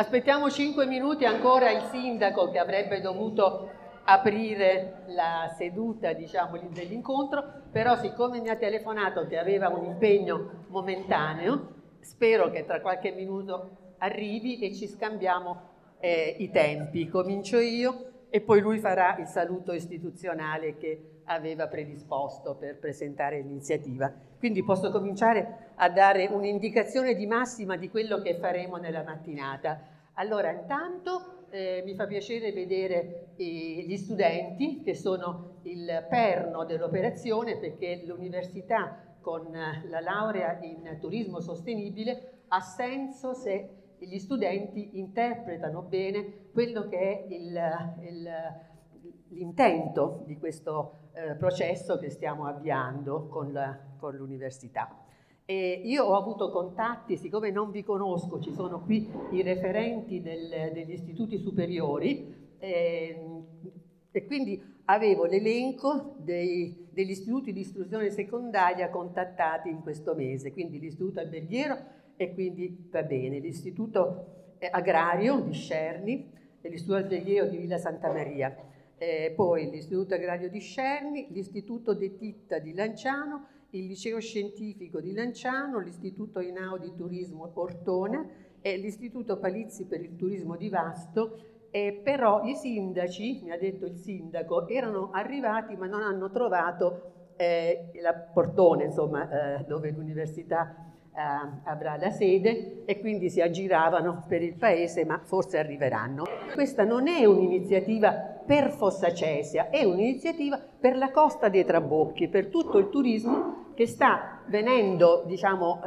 Aspettiamo 5 minuti ancora il sindaco che avrebbe dovuto aprire la seduta, diciamo, dell'incontro, però siccome mi ha telefonato che aveva un impegno momentaneo, spero che tra qualche minuto arrivi e ci scambiamo i tempi. Comincio io e poi lui farà il saluto istituzionale che aveva predisposto per presentare l'iniziativa. Quindi posso cominciare a dare un'indicazione di massima di quello che faremo nella mattinata. Allora, intanto mi fa piacere vedere gli studenti che sono il perno dell'operazione, perché l'università con la laurea in turismo sostenibile ha senso se gli studenti interpretano bene quello che è l'intento di questo processo che stiamo avviando con l'università. E io ho avuto contatti, siccome non vi conosco, ci sono qui i referenti degli istituti superiori e quindi avevo l'elenco degli istituti di istruzione secondaria contattati in questo mese, quindi l'istituto alberghiero e quindi va bene, l'istituto agrario di Scerni e l'istituto alberghiero di Villa Santa Maria, poi l'istituto agrario di Scerni, l'istituto De Titta di Lanciano, il Liceo Scientifico di Lanciano, l'Istituto INAO di Turismo Ortona e l'Istituto Palizzi per il Turismo di Vasto, però i sindaci, mi ha detto il sindaco, erano arrivati ma non hanno trovato la portone, insomma, dove l'università avrà la sede, e quindi si aggiravano per il paese, ma forse arriveranno. Questa non è un'iniziativa per Fossacesia, è un'iniziativa per la Costa dei Trabocchi, per tutto il turismo che sta venendo, diciamo,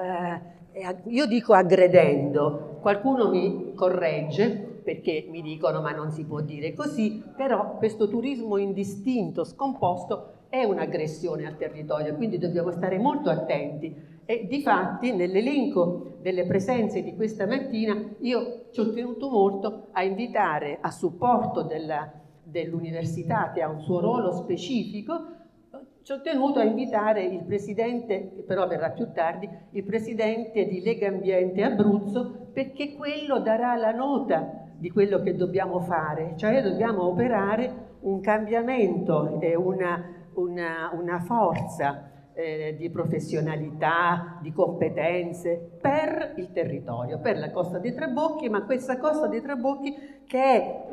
io dico aggredendo, qualcuno mi corregge perché mi dicono ma non si può dire così, però questo turismo indistinto, scomposto, è un'aggressione al territorio, quindi dobbiamo stare molto attenti. E difatti nell'elenco delle presenze di questa mattina io ci ho tenuto molto a invitare a supporto dell'università, che ha un suo ruolo specifico, ci ho tenuto a invitare il presidente, però verrà più tardi, il presidente di Legambiente Abruzzo, perché quello darà la nota di quello che dobbiamo fare, cioè dobbiamo operare un cambiamento e una forza di professionalità, di competenze per il territorio, per la Costa dei Trabocchi, ma questa Costa dei Trabocchi che è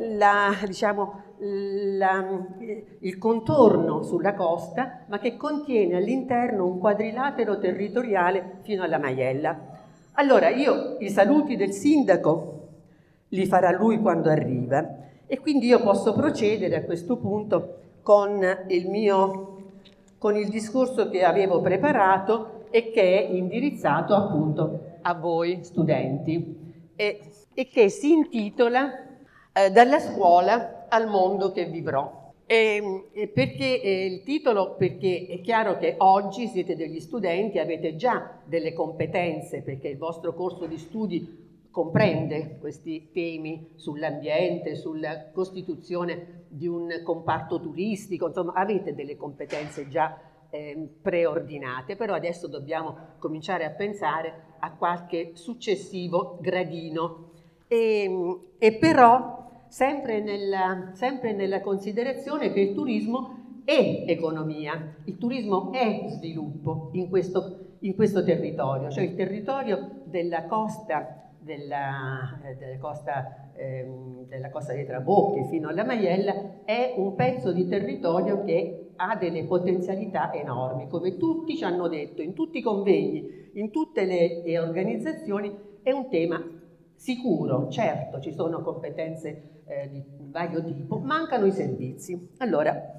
il contorno sulla costa, ma che contiene all'interno un quadrilatero territoriale fino alla Maiella. Allora io i saluti del sindaco li farà lui quando arriva e quindi io posso procedere a questo punto con il discorso che avevo preparato e che è indirizzato appunto a voi studenti e che si intitola Dalla scuola al mondo che vivrò. Il titolo perché è chiaro che oggi siete degli studenti, avete già delle competenze perché il vostro corso di studi comprende questi temi sull'ambiente, sulla costituzione di un comparto turistico, insomma avete delle competenze già preordinate, però adesso dobbiamo cominciare a pensare a qualche successivo gradino e però sempre nella considerazione che il turismo è economia, il turismo è sviluppo in questo territorio, cioè il territorio della Costa dei Trabocchi fino alla Maiella è un pezzo di territorio che ha delle potenzialità enormi, come tutti ci hanno detto, in tutti i convegni, in tutte le organizzazioni, è un tema sicuro. Certo, ci sono competenze di vario tipo, mancano i servizi. Allora,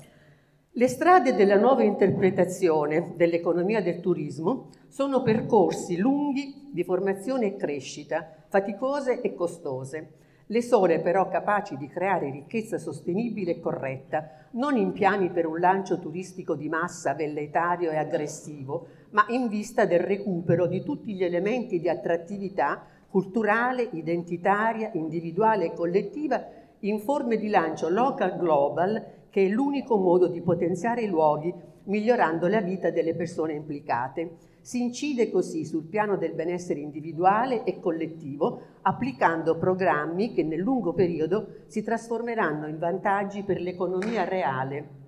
le strade della nuova interpretazione dell'economia del turismo sono percorsi lunghi di formazione e crescita, faticose e costose. Le sole però capaci di creare ricchezza sostenibile e corretta, non in piani per un lancio turistico di massa, velleitario e aggressivo, ma in vista del recupero di tutti gli elementi di attrattività culturale, identitaria, individuale e collettiva in forme di lancio local global che è l'unico modo di potenziare i luoghi migliorando la vita delle persone implicate. Si incide così sul piano del benessere individuale e collettivo, applicando programmi che nel lungo periodo si trasformeranno in vantaggi per l'economia reale,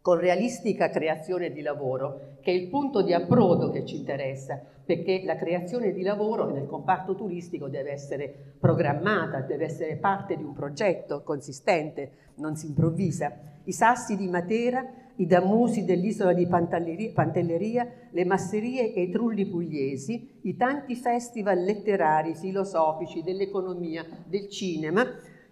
con realistica creazione di lavoro, che è il punto di approdo che ci interessa, perché la creazione di lavoro nel comparto turistico deve essere programmata, deve essere parte di un progetto consistente, non si improvvisa. I sassi di Matera, i Damusi dell'isola di Pantelleria, le Masserie e i Trulli Pugliesi, i tanti festival letterari, filosofici, dell'economia, del cinema,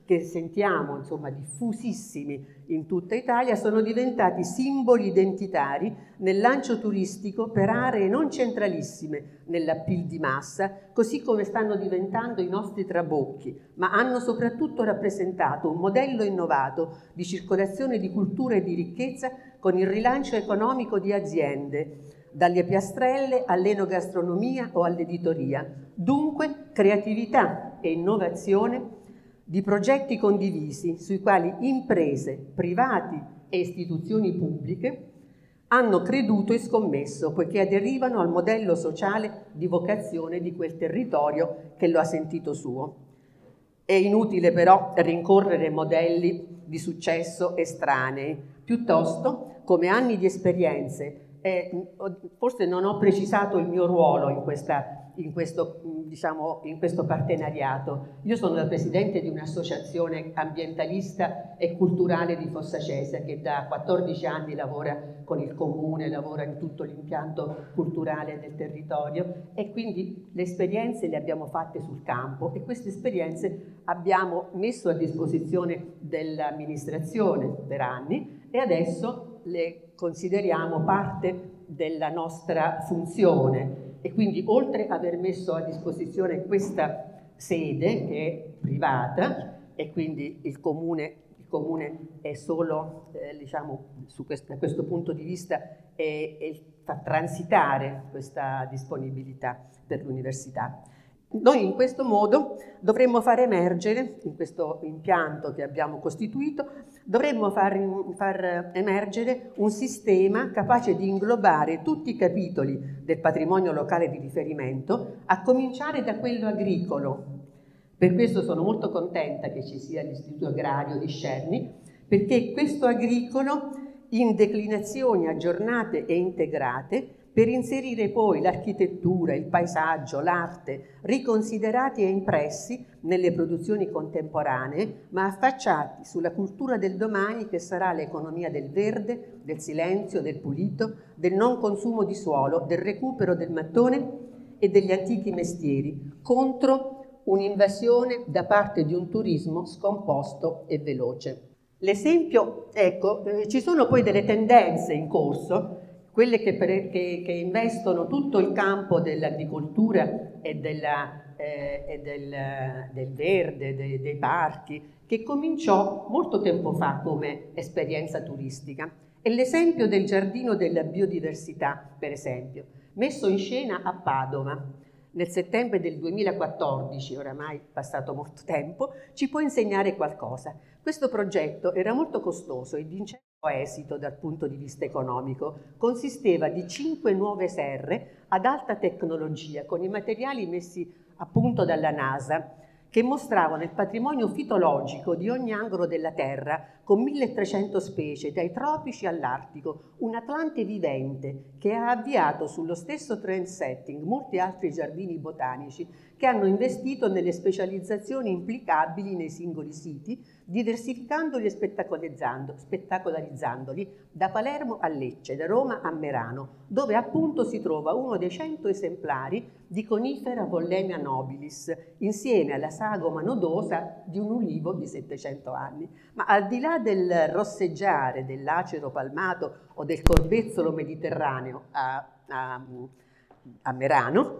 che sentiamo insomma diffusissimi in tutta Italia, sono diventati simboli identitari nel lancio turistico per aree non centralissime nell'appeal di massa, così come stanno diventando i nostri trabocchi, ma hanno soprattutto rappresentato un modello innovato di circolazione di cultura e di ricchezza con il rilancio economico di aziende, dalle piastrelle all'enogastronomia o all'editoria. Dunque, creatività e innovazione di progetti condivisi sui quali imprese, privati e istituzioni pubbliche hanno creduto e scommesso, poiché aderivano al modello sociale di vocazione di quel territorio che lo ha sentito suo. È inutile però rincorrere modelli di successo estranei, piuttosto come anni di esperienze. Forse non ho precisato il mio ruolo in questo partenariato. Io sono la presidente di un'associazione ambientalista e culturale di Fossacesia che da 14 anni lavora con il comune, lavora in tutto l'impianto culturale del territorio, e quindi le esperienze le abbiamo fatte sul campo e queste esperienze abbiamo messo a disposizione dell'amministrazione per anni e adesso le consideriamo parte della nostra funzione. E quindi, oltre ad aver messo a disposizione questa sede che è privata, e quindi il comune è solo, da questo punto di vista, fa transitare questa disponibilità per l'università. Noi in questo modo dovremmo far emergere, in questo impianto che abbiamo costituito, dovremmo far emergere un sistema capace di inglobare tutti i capitoli del patrimonio locale di riferimento, a cominciare da quello agricolo. Per questo sono molto contenta che ci sia l'Istituto Agrario di Scerni, perché questo agricolo, in declinazioni aggiornate e integrate, per inserire poi l'architettura, il paesaggio, l'arte, riconsiderati e impressi nelle produzioni contemporanee, ma affacciati sulla cultura del domani che sarà l'economia del verde, del silenzio, del pulito, del non consumo di suolo, del recupero del mattone e degli antichi mestieri, contro un'invasione da parte di un turismo scomposto e veloce. L'esempio, ci sono poi delle tendenze in corso, quelle che investono tutto il campo dell'agricoltura e del verde, dei parchi, che cominciò molto tempo fa come esperienza turistica. E l'esempio del Giardino della Biodiversità, per esempio, messo in scena a Padova nel settembre del 2014, oramai passato molto tempo, ci può insegnare qualcosa. Questo progetto era molto costoso e di incerto esito dal punto di vista economico. Consisteva di 5 nuove serre ad alta tecnologia con i materiali messi a punto dalla NASA, che mostravano il patrimonio fitologico di ogni angolo della Terra, con 1300 specie, dai tropici all'Artico, un Atlante vivente che ha avviato sullo stesso trend setting molti altri giardini botanici che hanno investito nelle specializzazioni implicabili nei singoli siti, diversificandoli e spettacolarizzandoli da Palermo a Lecce, da Roma a Merano, dove appunto si trova uno dei 100 esemplari di Conifera Vollemia nobilis, insieme alla sagoma nodosa di un ulivo di 700 anni. Ma al di là del rosseggiare dell'acero palmato o del corbezzolo mediterraneo a Merano,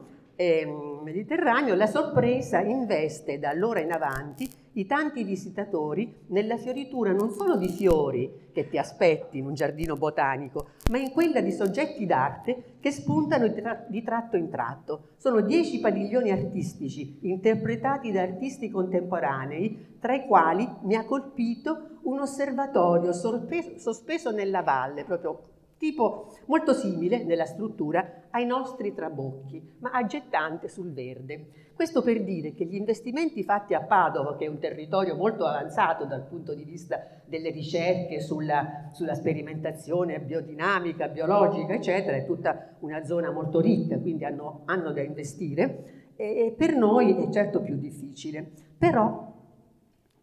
la sorpresa investe da allora in avanti di tanti visitatori nella fioritura non solo di fiori che ti aspetti in un giardino botanico, ma in quella di soggetti d'arte che spuntano di tratto in tratto. Sono 10 padiglioni artistici interpretati da artisti contemporanei, tra i quali mi ha colpito un osservatorio sospeso nella valle, proprio tipo molto simile nella struttura ai nostri trabocchi, ma aggettante sul verde. Questo per dire che gli investimenti fatti a Padova, che è un territorio molto avanzato dal punto di vista delle ricerche sulla sperimentazione biodinamica, biologica, eccetera, è tutta una zona molto ricca, quindi hanno da investire, e per noi è certo più difficile. Però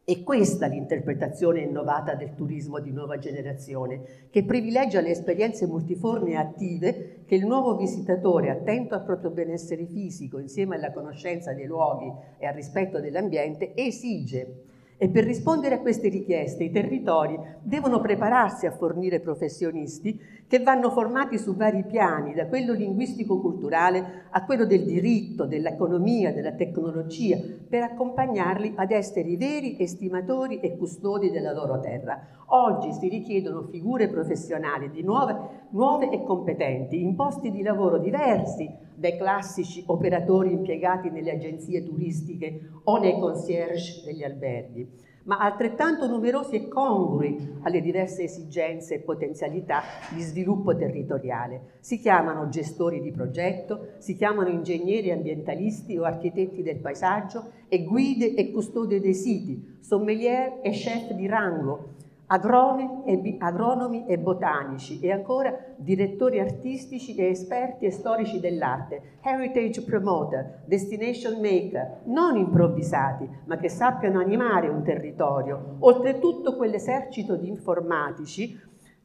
è questa l'interpretazione innovata del turismo di nuova generazione, che privilegia le esperienze multiformi e attive che il nuovo visitatore, attento al proprio benessere fisico, insieme alla conoscenza dei luoghi e al rispetto dell'ambiente, esige. E per rispondere a queste richieste, i territori devono prepararsi a fornire professionisti che vanno formati su vari piani, da quello linguistico-culturale a quello del diritto, dell'economia, della tecnologia, per accompagnarli ad essere i veri estimatori e custodi della loro terra. Oggi si richiedono figure professionali di nuove e competenti, in posti di lavoro diversi dai classici operatori impiegati nelle agenzie turistiche o nei concierge degli alberghi, ma altrettanto numerosi e congrui alle diverse esigenze e potenzialità di sviluppo territoriale. Si chiamano gestori di progetto, si chiamano ingegneri ambientalisti o architetti del paesaggio e guide e custode dei siti, sommelier e chef di rango, agronomi e botanici e ancora direttori artistici e esperti e storici dell'arte, heritage promoter, destination maker, non improvvisati ma che sappiano animare un territorio, oltretutto quell'esercito di informatici,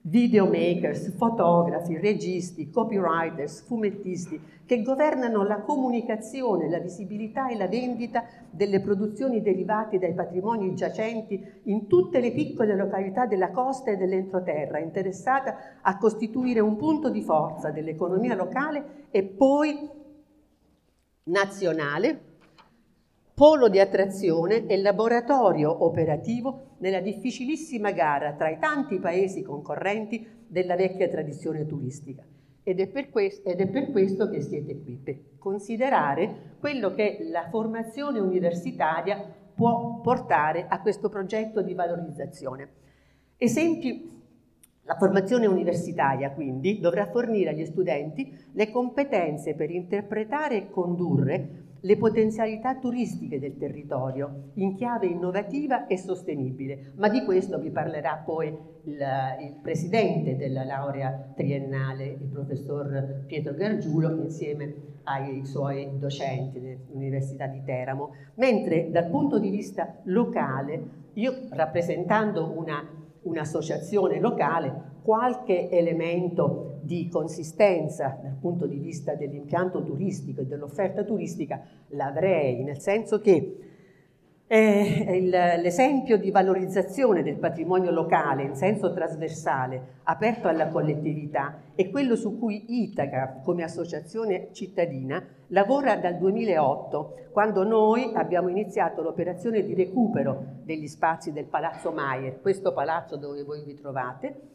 videomakers, fotografi, registi, copywriters, fumettisti che governano la comunicazione, la visibilità e la vendita delle produzioni derivate dai patrimoni giacenti in tutte le piccole località della costa e dell'entroterra, interessata a costituire un punto di forza dell'economia locale e poi nazionale, polo di attrazione e laboratorio operativo nella difficilissima gara tra i tanti paesi concorrenti della vecchia tradizione turistica. Ed è per questo che siete qui, per considerare quello che la formazione universitaria può portare a questo progetto di valorizzazione. Esempi. La formazione universitaria, quindi, dovrà fornire agli studenti le competenze per interpretare e condurre le potenzialità turistiche del territorio in chiave innovativa e sostenibile, ma di questo vi parlerà poi il presidente della laurea triennale, il professor Pietro Gargiulo, insieme ai suoi docenti dell'Università di Teramo. Mentre dal punto di vista locale, io rappresentando un'associazione locale, qualche elemento di consistenza dal punto di vista dell'impianto turistico e dell'offerta turistica l'avrei, nel senso che l'esempio di valorizzazione del patrimonio locale in senso trasversale, aperto alla collettività, è quello su cui Itaca, come associazione cittadina, lavora dal 2008, quando noi abbiamo iniziato l'operazione di recupero degli spazi del Palazzo Mayer, questo palazzo dove voi vi trovate.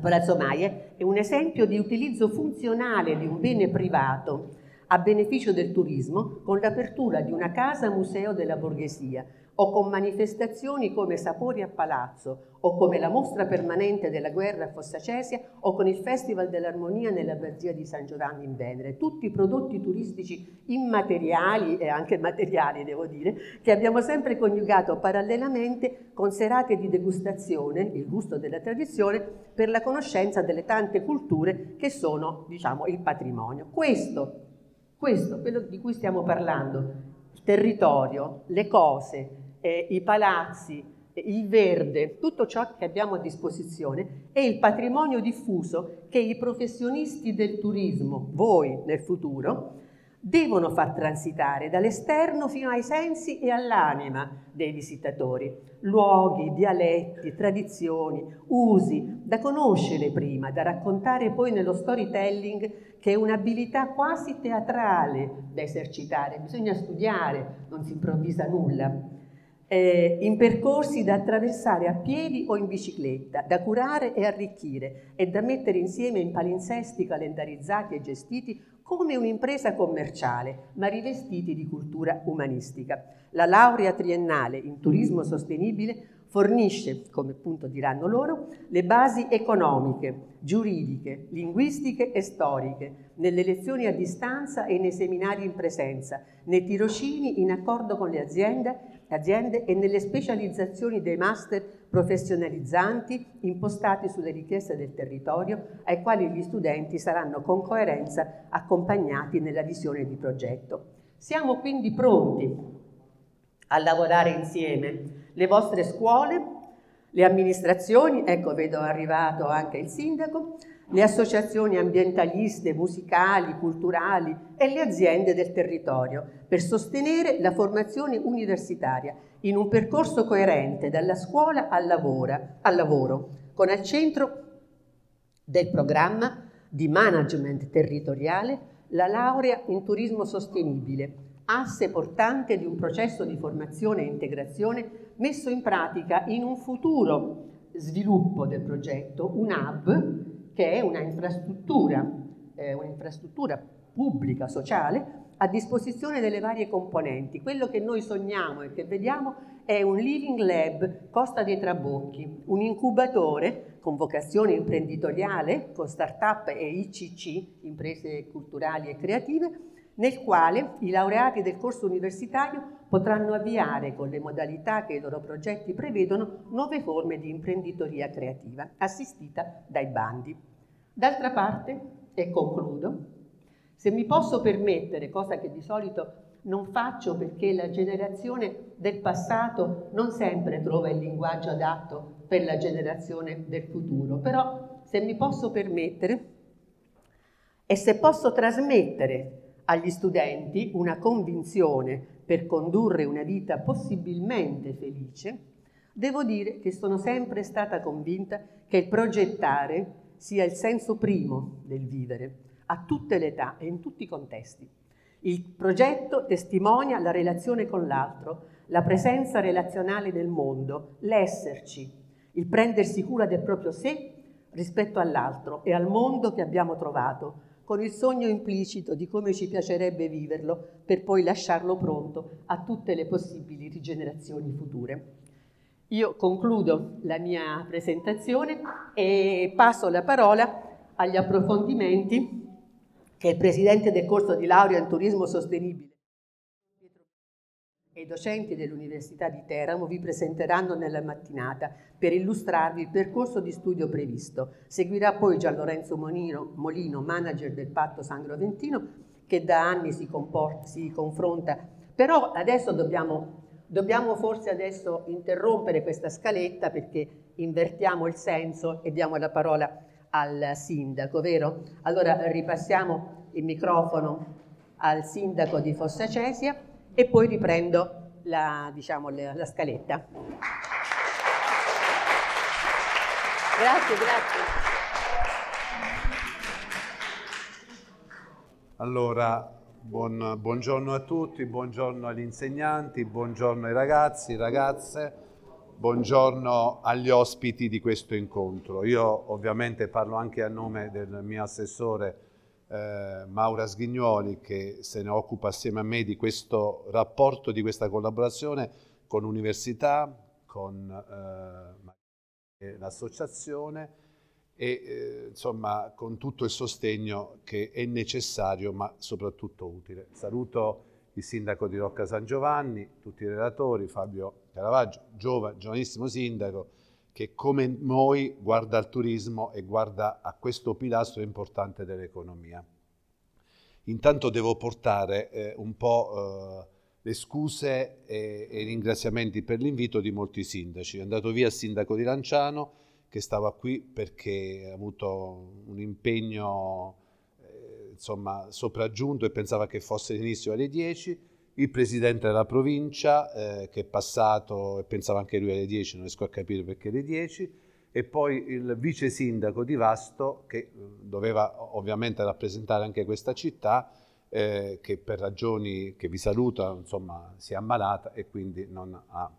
Palazzo Mayer è un esempio di utilizzo funzionale di un bene privato a beneficio del turismo, con l'apertura di una casa museo della borghesia o con manifestazioni come Sapori a Palazzo o come la mostra permanente della guerra a Fossacesia o con il Festival dell'Armonia nell'Abbazia di San Giovanni in Venere. Tutti prodotti turistici immateriali e anche materiali, devo dire, che abbiamo sempre coniugato parallelamente con serate di degustazione, il gusto della tradizione, per la conoscenza delle tante culture che sono, diciamo, il patrimonio. Questo, quello di cui stiamo parlando, il territorio, le cose, i palazzi, il verde, tutto ciò che abbiamo a disposizione è il patrimonio diffuso che i professionisti del turismo, voi nel futuro, devono far transitare dall'esterno fino ai sensi e all'anima dei visitatori, luoghi, dialetti, tradizioni, usi, da conoscere prima, da raccontare poi nello storytelling, che è un'abilità quasi teatrale da esercitare, bisogna studiare, non si improvvisa nulla. In percorsi da attraversare a piedi o in bicicletta, da curare e arricchire e da mettere insieme in palinsesti calendarizzati e gestiti come un'impresa commerciale, ma rivestiti di cultura umanistica. La laurea triennale in turismo sostenibile fornisce, come appunto diranno loro, le basi economiche, giuridiche, linguistiche e storiche, nelle lezioni a distanza e nei seminari in presenza, nei tirocini in accordo con le aziende e nelle specializzazioni dei master professionalizzanti impostati sulle richieste del territorio, ai quali gli studenti saranno con coerenza accompagnati nella visione di progetto. Siamo quindi pronti a lavorare insieme. Le vostre scuole, le amministrazioni, ecco vedo arrivato anche il sindaco, le associazioni ambientaliste, musicali, culturali e le aziende del territorio per sostenere la formazione universitaria in un percorso coerente dalla scuola al lavoro, con al centro del programma di management territoriale la laurea in turismo sostenibile, asse portante di un processo di formazione e integrazione messo in pratica in un futuro sviluppo del progetto, un hub che è un'infrastruttura pubblica, sociale, a disposizione delle varie componenti. Quello che noi sogniamo e che vediamo è un Living Lab Costa dei Trabocchi, un incubatore con vocazione imprenditoriale, con start-up e ICC, imprese culturali e creative, nel quale i laureati del corso universitario potranno avviare, con le modalità che i loro progetti prevedono, nuove forme di imprenditoria creativa, assistita dai bandi. D'altra parte, e concludo, se mi posso permettere, cosa che di solito non faccio perché la generazione del passato non sempre trova il linguaggio adatto per la generazione del futuro, però se mi posso permettere e se posso trasmettere agli studenti una convinzione per condurre una vita possibilmente felice, devo dire che sono sempre stata convinta che il progettare sia il senso primo del vivere, a tutte le età e in tutti i contesti. Il progetto testimonia la relazione con l'altro, la presenza relazionale nel mondo, l'esserci, il prendersi cura del proprio sé rispetto all'altro e al mondo che abbiamo trovato, con il sogno implicito di come ci piacerebbe viverlo per poi lasciarlo pronto a tutte le possibili rigenerazioni future. Io concludo la mia presentazione e passo la parola agli approfondimenti che il presidente del corso di laurea in turismo sostenibile e i docenti dell'Università di Teramo vi presenteranno nella mattinata per illustrarvi il percorso di studio previsto. Seguirà poi Gianlorenzo Molino, manager del Patto Sangro Aventino, che da anni si confronta. Però adesso dobbiamo forse adesso interrompere questa scaletta perché invertiamo il senso e diamo la parola al sindaco, vero? Allora ripassiamo il microfono al sindaco di Fossacesia e poi riprendo la scaletta. Grazie. Allora, buongiorno a tutti, buongiorno agli insegnanti, buongiorno ai ragazzi, ragazze, buongiorno agli ospiti di questo incontro. Io ovviamente parlo anche a nome del mio assessore Maura Sghignoli, che se ne occupa assieme a me di questo rapporto, di questa collaborazione con l'università, con l'associazione e insomma con tutto il sostegno che è necessario ma soprattutto utile. Saluto il sindaco di Rocca San Giovanni, tutti i relatori, Fabio Caravaggio, giovanissimo sindaco che come noi guarda al turismo e guarda a questo pilastro importante dell'economia. Intanto devo portare un po' le scuse e i ringraziamenti per l'invito di molti sindaci. È andato via il sindaco di Lanciano che stava qui perché ha avuto un impegno insomma, sopraggiunto e pensava che fosse l'inizio alle 10, il presidente della provincia che è passato e pensava anche lui alle 10, non riesco a capire perché alle 10, e poi il vice sindaco di Vasto che doveva ovviamente rappresentare anche questa città, che per ragioni che vi saluta, insomma, si è ammalata e quindi non ha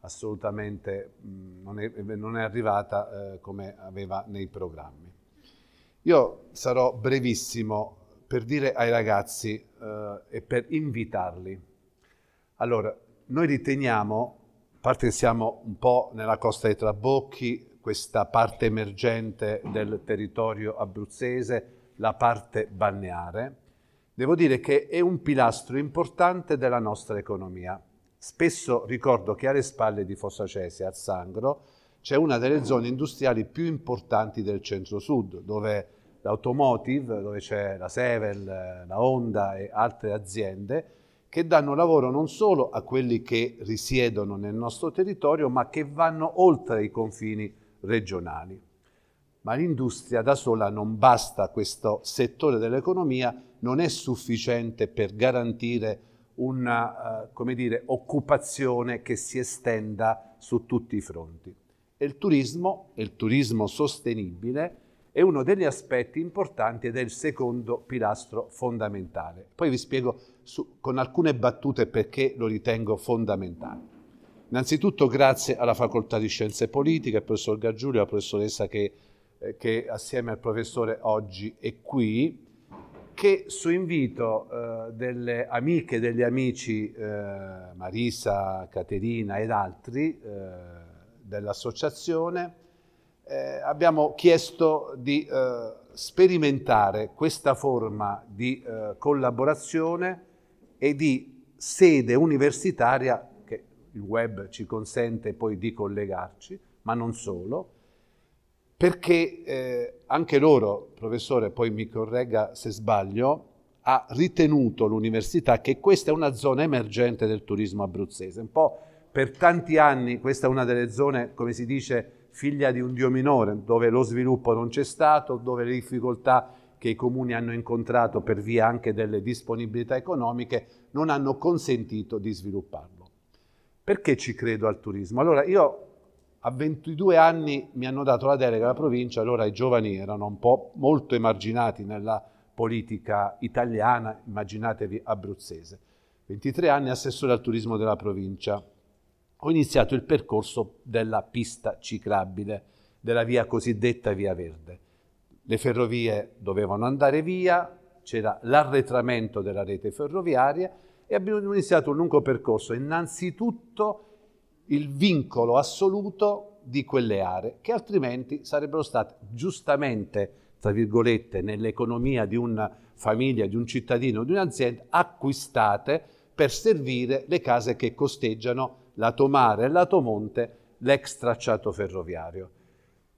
assolutamente non è arrivata come aveva nei programmi. Io sarò brevissimo per dire ai ragazzi e per invitarli. Allora, noi riteniamo, a parte che siamo un po' nella Costa dei Trabocchi, questa parte emergente del territorio abruzzese, la parte balneare, devo dire che è un pilastro importante della nostra economia. Spesso ricordo che alle spalle di Fossacesia, a Sangro, c'è una delle zone industriali più importanti del centro-sud, dove l'automotive, dove c'è la Sevel, la Honda e altre aziende che danno lavoro non solo a quelli che risiedono nel nostro territorio, ma che vanno oltre i confini regionali. Ma l'industria da sola non basta, questo settore dell'economia non è sufficiente per garantire una occupazione che si estenda su tutti i fronti. E il turismo sostenibile è uno degli aspetti importanti ed è il secondo pilastro fondamentale. Poi vi spiego con alcune battute perché lo ritengo fondamentale. Innanzitutto grazie alla Facoltà di Scienze Politiche, al professor Gargiulo e alla professoressa che assieme al professore oggi è qui, che su invito delle amiche e degli amici Marisa, Caterina ed altri dell'associazione abbiamo chiesto di sperimentare questa forma di collaborazione e di sede universitaria, che il web ci consente poi di collegarci, ma non solo, perché anche loro, professore, poi mi corregga se sbaglio, ha ritenuto l'università che questa è una zona emergente del turismo abruzzese. Un po' per tanti anni questa è una delle zone, come si dice, figlia di un dio minore, dove lo sviluppo non c'è stato, dove le difficoltà che i comuni hanno incontrato per via anche delle disponibilità economiche non hanno consentito di svilupparlo. Perché ci credo al turismo? Allora, io a 22 anni mi hanno dato la delega alla provincia, allora i giovani erano un po' molto emarginati nella politica italiana, immaginatevi abruzzese. 23 anni assessore al turismo della provincia. Ho iniziato il percorso della pista ciclabile, della via cosiddetta Via Verde. Le ferrovie dovevano andare via, c'era l'arretramento della rete ferroviaria e abbiamo iniziato un lungo percorso, innanzitutto il vincolo assoluto di quelle aree che altrimenti sarebbero state giustamente, tra virgolette, nell'economia di una famiglia, di un cittadino, di un'azienda, acquistate per servire le case che costeggiano lato mare e lato monte l'ex tracciato ferroviario.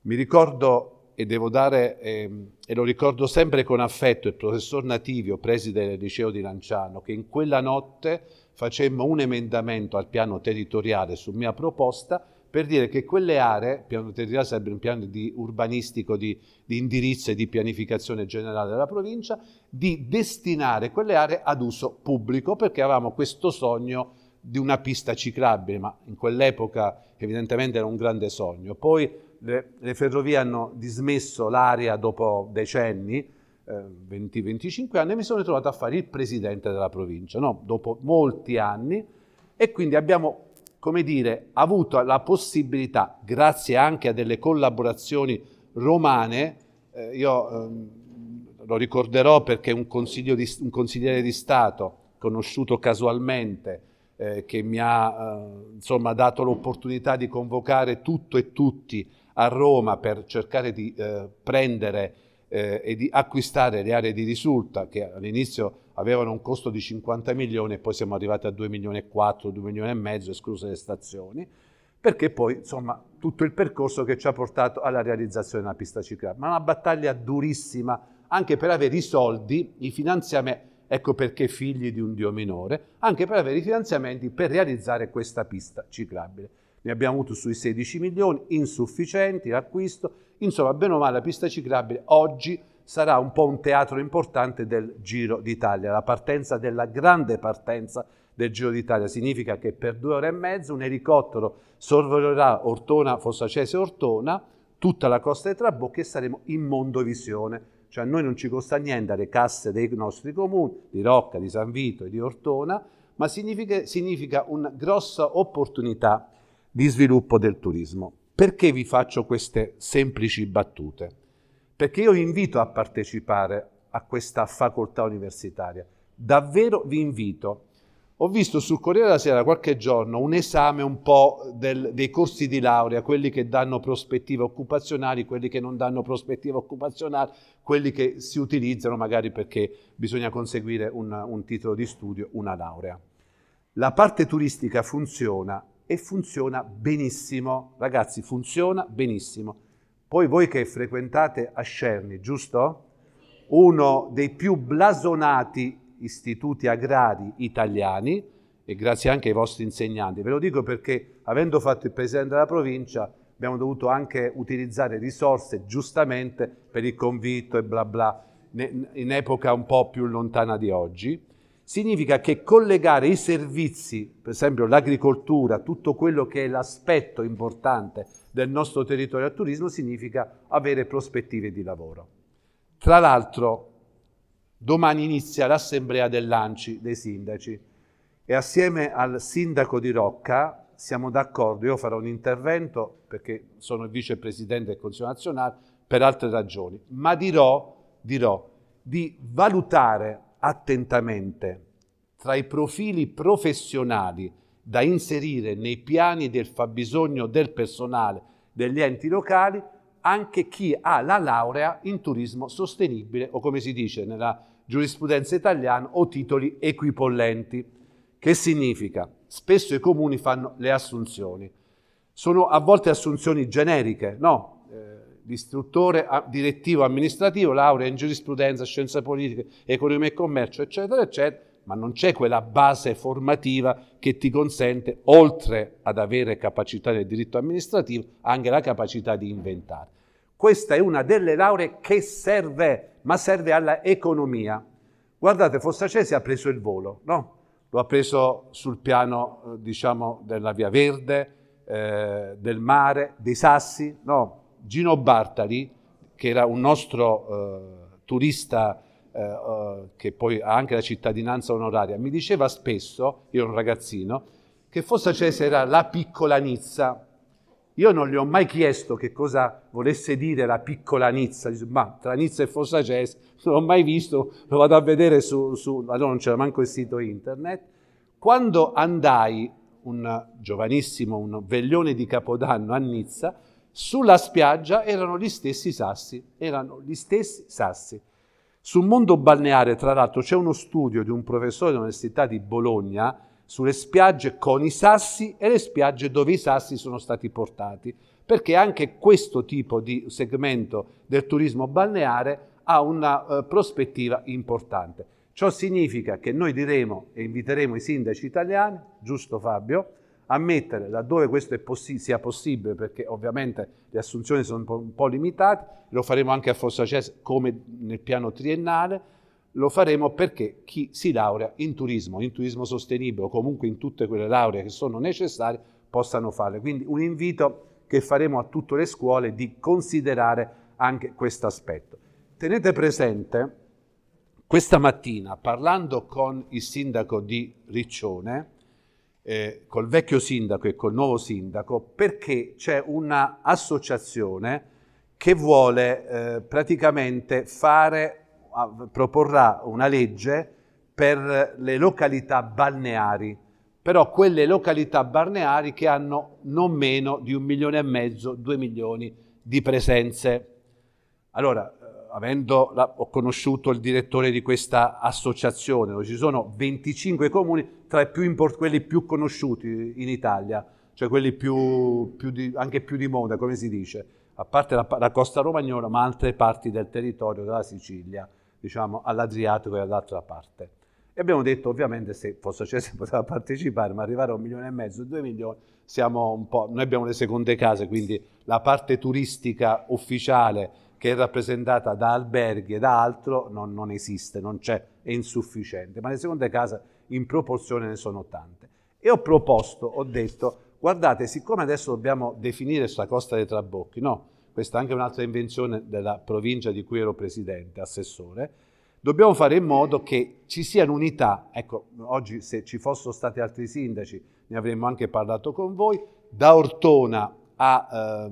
Mi ricordo e devo dare, e lo ricordo sempre con affetto, il professor Nativio, preside del Liceo di Lanciano, che in quella notte facemmo un emendamento al piano territoriale su mia proposta per dire che quelle aree, piano territoriale sarebbe un piano di urbanistico, di indirizzo e di pianificazione generale della provincia, di destinare quelle aree ad uso pubblico, perché avevamo questo sogno di una pista ciclabile, ma in quell'epoca evidentemente era un grande sogno. Poi le ferrovie hanno dismesso l'area dopo decenni, 20-25 anni, e mi sono trovato a fare il presidente della provincia, no? Dopo molti anni, e quindi abbiamo, come dire, avuto la possibilità, grazie anche a delle collaborazioni romane, io lo ricorderò perché un consigliere di Stato, conosciuto casualmente, che mi ha dato l'opportunità di convocare tutto e tutti a Roma per cercare di prendere e di acquistare le aree di risulta che all'inizio avevano un costo di 50 milioni e poi siamo arrivati a 2 milioni e 4, 2 milioni e mezzo, escluse le stazioni, perché poi tutto il percorso che ci ha portato alla realizzazione della pista ciclabile. Ma una battaglia durissima anche per avere i soldi, i finanziamenti, ecco perché figli di un dio minore, anche per avere i finanziamenti per realizzare questa pista ciclabile. Ne abbiamo avuto sui 16 milioni, insufficienti l'acquisto, insomma bene o male la pista ciclabile oggi sarà un po' un teatro importante del Giro d'Italia, la partenza della grande partenza del Giro d'Italia. Significa che per 2 ore e mezza un elicottero sorvolerà Ortona, Fossacesia e Ortona, tutta la Costa dei Trabocchi, e saremo in mondovisione. Cioè a noi non ci costa niente alle casse dei nostri comuni, di Rocca, di San Vito e di Ortona, ma significa una grossa opportunità di sviluppo del turismo. Perché vi faccio queste semplici battute? Perché io vi invito a partecipare a questa facoltà universitaria. Davvero vi invito. Ho visto sul Corriere della Sera qualche giorno un esame un po' dei corsi di laurea, quelli che danno prospettive occupazionali, quelli che non danno prospettive occupazionali, quelli che si utilizzano magari perché bisogna conseguire un titolo di studio, una laurea. La parte turistica funziona e funziona benissimo, ragazzi, funziona benissimo. Poi voi che frequentate Ascerni, giusto? Uno dei più blasonati istituti agrari italiani, e grazie anche ai vostri insegnanti. Ve lo dico perché, avendo fatto il presidente della provincia, abbiamo dovuto anche utilizzare risorse giustamente per il convitto e bla bla, in epoca un po' più lontana di oggi. Significa che collegare i servizi, per esempio l'agricoltura, tutto quello che è l'aspetto importante del nostro territorio al turismo, significa avere prospettive di lavoro. Tra l'altro, domani inizia l'assemblea dell'ANCI, dei sindaci, e assieme al sindaco di Rocca siamo d'accordo. Io farò un intervento perché sono il vicepresidente del Consiglio nazionale per altre ragioni, ma dirò di valutare attentamente tra i profili professionali da inserire nei piani del fabbisogno del personale degli enti locali anche chi ha la laurea in turismo sostenibile, o come si dice nella giurisprudenza italiana, o titoli equipollenti. Che significa? Spesso i comuni fanno le assunzioni. Sono a volte assunzioni generiche, no? Istruttore direttivo amministrativo, laurea in giurisprudenza, scienze politiche, economia e commercio, eccetera, eccetera, ma non c'è quella base formativa che ti consente, oltre ad avere capacità del diritto amministrativo, anche la capacità di inventare. Questa è una delle lauree che serve, ma serve alla economia. Guardate, Fossacesia ha preso il volo, no? Lo ha preso sul piano, diciamo, della Via Verde, del mare, dei sassi, no? Gino Bartali, che era un nostro turista che poi ha anche la cittadinanza onoraria, mi diceva spesso, io ero un ragazzino, che Fossacesia era la piccola Nizza. Io non gli ho mai chiesto che cosa volesse dire la piccola Nizza, ma tra Nizza e Fossacesia non l'ho mai visto, lo vado a vedere allora non c'era manco il sito internet. Quando andai, un giovanissimo, un veglione di Capodanno a Nizza, sulla spiaggia erano gli stessi sassi. Sul mondo balneare, tra l'altro, c'è uno studio di un professore dell'Università di Bologna sulle spiagge con i sassi e le spiagge dove i sassi sono stati portati, perché anche questo tipo di segmento del turismo balneare ha una prospettiva importante. Ciò significa che noi diremo e inviteremo i sindaci italiani, giusto Fabio, a mettere, laddove questo sia possibile, perché ovviamente le assunzioni sono un po' limitate, lo faremo anche a Fossacesia come nel piano triennale, lo faremo perché chi si laurea in turismo sostenibile, o comunque in tutte quelle lauree che sono necessarie, possano farle. Quindi un invito che faremo a tutte le scuole di considerare anche questo aspetto. Tenete presente, questa mattina, parlando con il sindaco di Riccione, col vecchio sindaco e col nuovo sindaco, perché c'è una associazione che vuole praticamente proporrà una legge per le località balneari, però quelle località balneari che hanno non meno di 1,5 milioni, 2 milioni di presenze. Allora, ho conosciuto il direttore di questa associazione, dove ci sono 25 comuni, tra quelli più conosciuti in Italia, cioè quelli anche più di moda, come si dice, a parte la costa romagnola, ma altre parti del territorio, dalla Sicilia, diciamo, all'Adriatico e all'altra parte. E abbiamo detto, ovviamente, se Fossacesia poteva partecipare, ma arrivare a 1,5 milioni, 2 milioni, siamo un po'... Noi abbiamo le seconde case, quindi la parte turistica ufficiale, che è rappresentata da alberghi e da altro, non esiste, non c'è, è insufficiente, ma le seconde case in proporzione ne sono tante. E ho proposto, ho detto, guardate, siccome adesso dobbiamo definire questa Costa dei Trabocchi, no? Questa è anche un'altra invenzione della provincia di cui ero presidente, assessore, dobbiamo fare in modo che ci sia un'unità. Ecco, oggi se ci fossero stati altri sindaci, ne avremmo anche parlato con voi, da Ortona a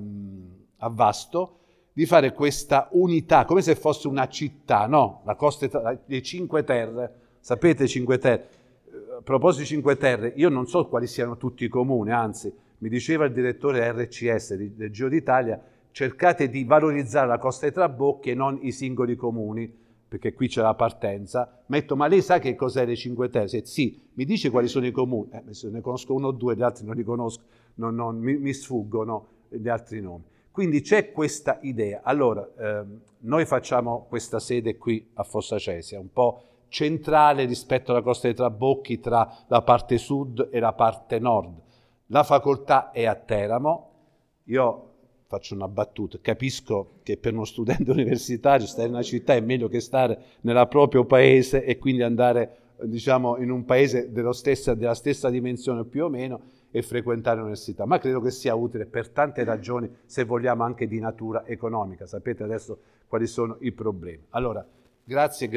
Vasto, di fare questa unità, come se fosse una città, no? La Costa delle Cinque Terre, sapete Cinque Terre? A proposito di Cinque Terre, io non so quali siano tutti i comuni, anzi, mi diceva il direttore RCS del Giro d'Italia, cercate di valorizzare la Costa dei Trabocchi e non i singoli comuni, perché qui c'è la partenza. Metto, ma lei sa che cos'è le Cinque Terre? Sì, mi dice quali sono i comuni? Se ne conosco uno o due, gli altri non li conosco, mi sfuggono gli altri nomi. Quindi c'è questa idea. Allora, noi facciamo questa sede qui a Fossacesia, un po' centrale rispetto alla Costa dei Trabocchi tra la parte sud e la parte nord. La facoltà è a Teramo. Io faccio una battuta, capisco che per uno studente universitario stare in una città è meglio che stare nel proprio paese e quindi andare, diciamo, in un paese della stessa dimensione più o meno e frequentare l'università, ma credo che sia utile per tante ragioni, se vogliamo anche di natura economica. Sapete adesso quali sono i problemi. Allora, grazie.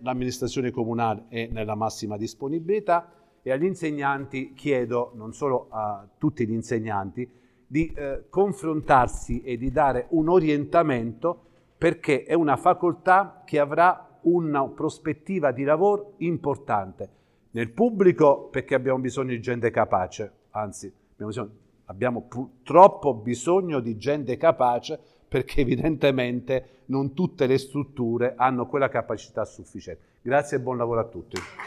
L'amministrazione comunale è nella massima disponibilità e agli insegnanti chiedo, non solo a tutti gli insegnanti, di confrontarsi e di dare un orientamento, perché è una facoltà che avrà una prospettiva di lavoro importante. Nel pubblico, perché abbiamo bisogno di gente capace, anzi abbiamo purtroppo bisogno di gente capace, perché evidentemente non tutte le strutture hanno quella capacità sufficiente. Grazie e buon lavoro a tutti. Grazie.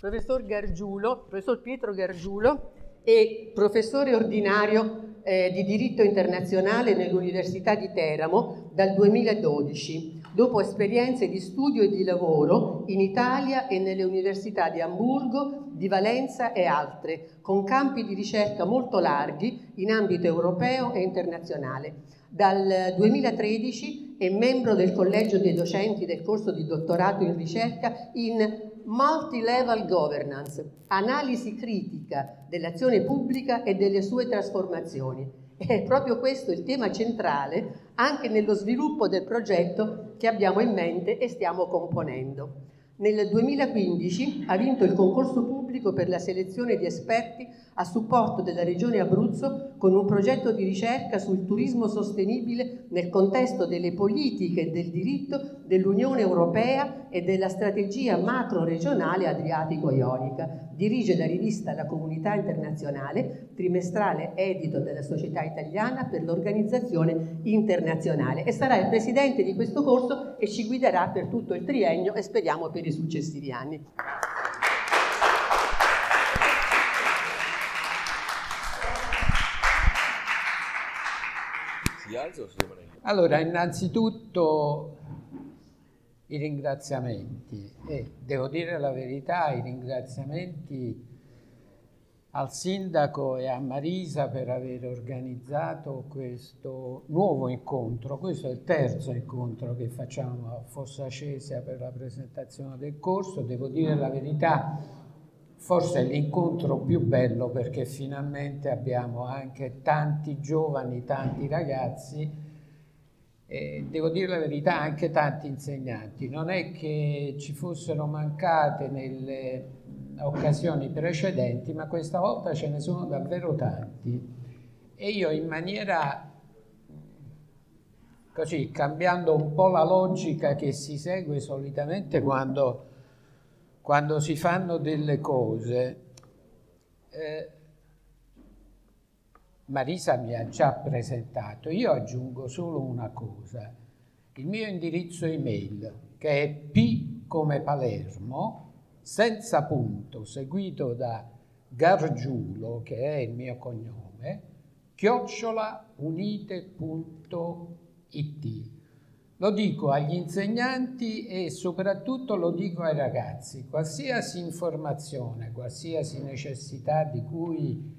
Professor Gargiulo, professor Pietro Gargiulo è professore ordinario di diritto internazionale nell'Università di Teramo dal 2012, dopo esperienze di studio e di lavoro in Italia e nelle università di Amburgo, di Valenza e altre, con campi di ricerca molto larghi in ambito europeo e internazionale. Dal 2013 è membro del collegio dei docenti del corso di dottorato in ricerca in Multi-Level Governance, analisi critica dell'azione pubblica e delle sue trasformazioni. È proprio questo il tema centrale anche nello sviluppo del progetto che abbiamo in mente e stiamo componendo. Nel 2015 ha vinto il concorso pubblico per la selezione di esperti a supporto della Regione Abruzzo con un progetto di ricerca sul turismo sostenibile nel contesto delle politiche e del diritto dell'Unione Europea e della strategia macro-regionale adriatico-ionica. Dirige la rivista La Comunità Internazionale, trimestrale edito della Società Italiana per l'Organizzazione Internazionale, e sarà il presidente di questo corso e ci guiderà per tutto il triennio e speriamo per i successivi anni. Allora, innanzitutto i ringraziamenti, e devo dire la verità, i ringraziamenti al sindaco e a Marisa per aver organizzato questo nuovo incontro. Questo è il terzo incontro che facciamo a Fossacesia per la presentazione del corso. Devo dire la verità, forse è l'incontro più bello, perché finalmente abbiamo anche tanti giovani, tanti ragazzi e, devo dire la verità, anche tanti insegnanti. Non è che ci fossero mancate nelle occasioni precedenti, ma questa volta ce ne sono davvero tanti. E io, in maniera così, cambiando un po' la logica che si segue solitamente quando si fanno delle cose, Marisa mi ha già presentato, io aggiungo solo una cosa. Il mio indirizzo email, che è P come Palermo, senza punto, seguito da Gargiulo, che è il mio cognome, @unite.it. Lo dico agli insegnanti e soprattutto lo dico ai ragazzi. Qualsiasi informazione, qualsiasi necessità di cui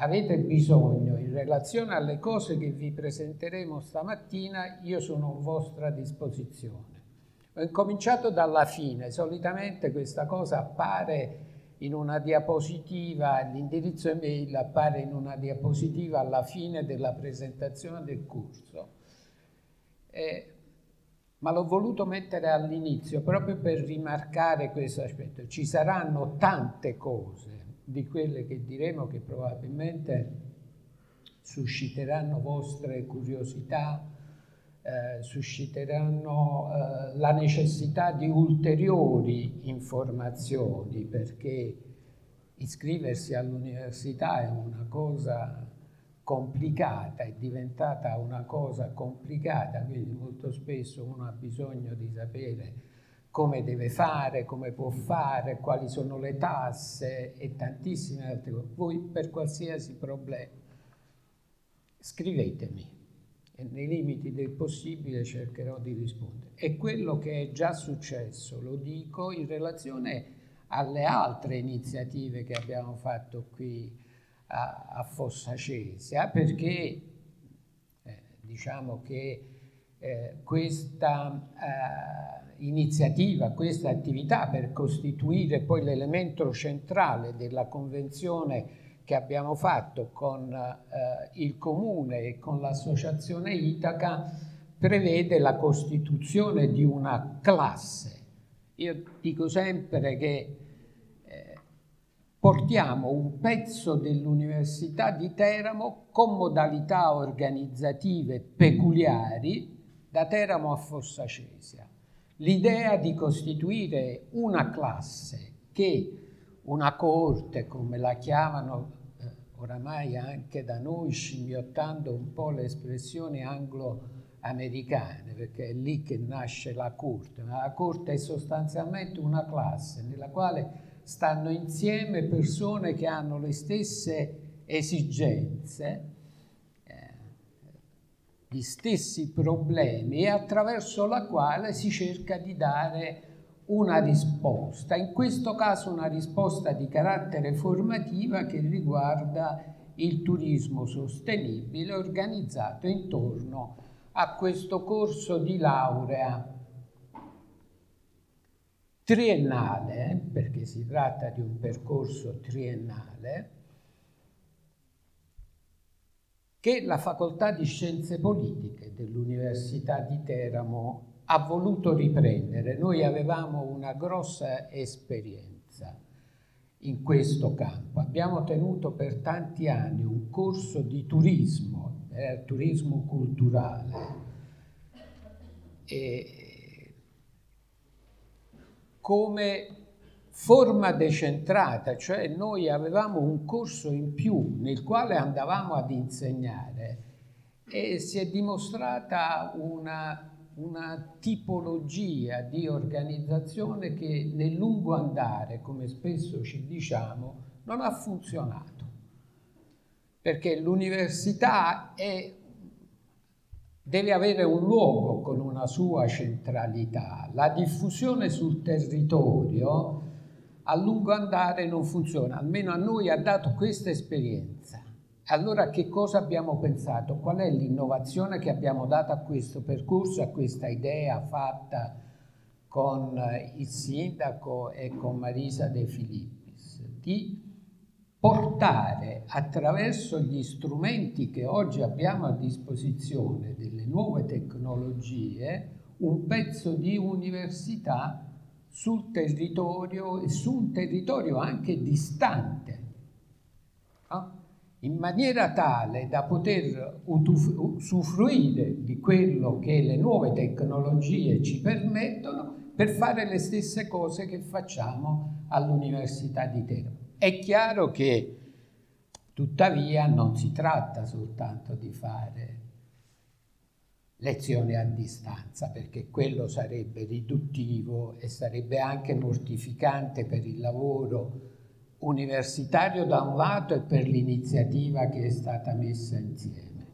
avete bisogno in relazione alle cose che vi presenteremo stamattina, io sono a vostra disposizione. Ho incominciato dalla fine, solitamente questa cosa appare in una diapositiva, l'indirizzo email appare in una diapositiva alla fine della presentazione del corso. Ma l'ho voluto mettere all'inizio proprio per rimarcare questo aspetto. Ci saranno tante cose di quelle che diremo che probabilmente susciteranno vostre curiosità, susciteranno la necessità di ulteriori informazioni, perché iscriversi all'università è una cosa complicata, è diventata una cosa complicata, quindi molto spesso uno ha bisogno di sapere come deve fare, come può fare, quali sono le tasse e tantissime altre cose. Voi per qualsiasi problema scrivetemi. Nei limiti del possibile cercherò di rispondere. E quello che è già successo, lo dico in relazione alle altre iniziative che abbiamo fatto qui a Fossacesia, perché diciamo che questa iniziativa, questa attività per costituire poi l'elemento centrale della convenzione che abbiamo fatto con il Comune e con l'associazione Itaca prevede la costituzione di una classe. Io dico sempre che portiamo un pezzo dell'Università di Teramo con modalità organizzative peculiari da Teramo a Fossacesia. L'idea di costituire una classe che una corte, come la chiamano, oramai anche da noi, scimmiottando un po' le espressioni anglo-americane, perché è lì che nasce la corte, ma la corte è sostanzialmente una classe nella quale stanno insieme persone che hanno le stesse esigenze, gli stessi problemi, e attraverso la quale si cerca di dare una risposta, in questo caso una risposta di carattere formativa che riguarda il turismo sostenibile organizzato intorno a questo corso di laurea triennale, perché si tratta di un percorso triennale, che la Facoltà di Scienze Politiche dell'Università di Teramo ha voluto riprendere. Noi avevamo una grossa esperienza in questo campo. Abbiamo tenuto per tanti anni un corso di turismo, turismo culturale, e come forma decentrata, cioè noi avevamo un corso in più nel quale andavamo ad insegnare, e si è dimostrata una tipologia di organizzazione che nel lungo andare, come spesso ci diciamo, non ha funzionato, perché l'università deve avere un luogo con una sua centralità. La diffusione sul territorio a lungo andare non funziona, almeno a noi ha dato questa esperienza. Allora che cosa abbiamo pensato? Qual è l'innovazione che abbiamo dato a questo percorso, a questa idea fatta con il sindaco e con Marisa De Filippis? Di portare attraverso gli strumenti che oggi abbiamo a disposizione delle nuove tecnologie un pezzo di università sul territorio e su un territorio anche distante, in maniera tale da poter usufruire di quello che le nuove tecnologie ci permettono per fare le stesse cose che facciamo all'Università di Teramo. È chiaro che tuttavia non si tratta soltanto di fare lezioni a distanza, perché quello sarebbe riduttivo e sarebbe anche mortificante per il lavoro universitario da un lato e per l'iniziativa che è stata messa insieme.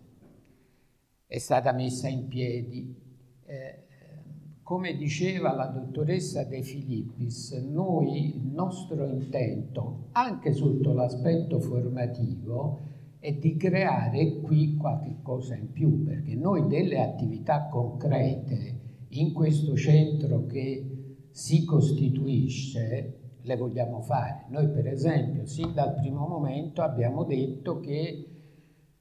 È stata messa in piedi. Come diceva la dottoressa De Filippis, noi, il nostro intento, anche sotto l'aspetto formativo, è di creare qui qualche cosa in più, perché noi delle attività concrete in questo centro che si costituisce le vogliamo fare. Noi per esempio sin dal primo momento abbiamo detto che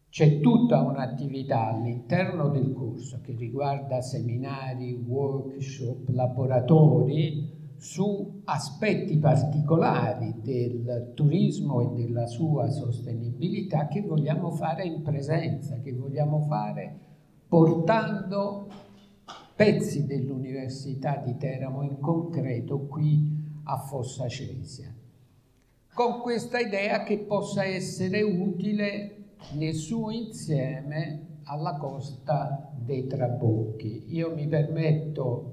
c'è tutta un'attività all'interno del corso che riguarda seminari, workshop, laboratori su aspetti particolari del turismo e della sua sostenibilità che vogliamo fare in presenza, che vogliamo fare portando pezzi dell'Università di Teramo in concreto qui a Fossacesia, con questa idea che possa essere utile nel suo insieme alla Costa dei Trabocchi. Io mi permetto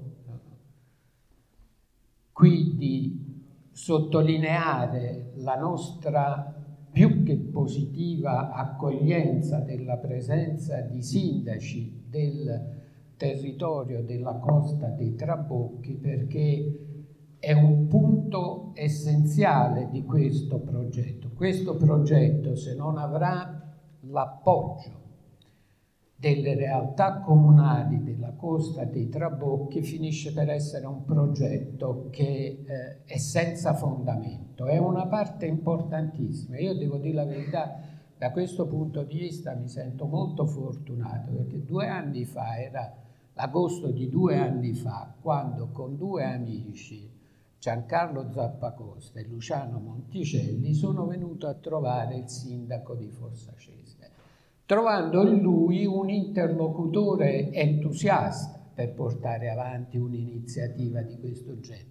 qui di sottolineare la nostra più che positiva accoglienza della presenza di sindaci del territorio della Costa dei Trabocchi, perché è un punto essenziale di questo progetto. Questo progetto, se non avrà l'appoggio delle realtà comunali della Costa dei Trabocchi, finisce per essere un progetto che è senza fondamento. È una parte importantissima. Io devo dire la verità, da questo punto di vista mi sento molto fortunato, perché 2 anni fa, era l'agosto di 2 anni fa, quando con 2 amici, Giancarlo Zappacosta e Luciano Monticelli, sono venuto a trovare il sindaco di Fossacesia, trovando in lui un interlocutore entusiasta per portare avanti un'iniziativa di questo genere.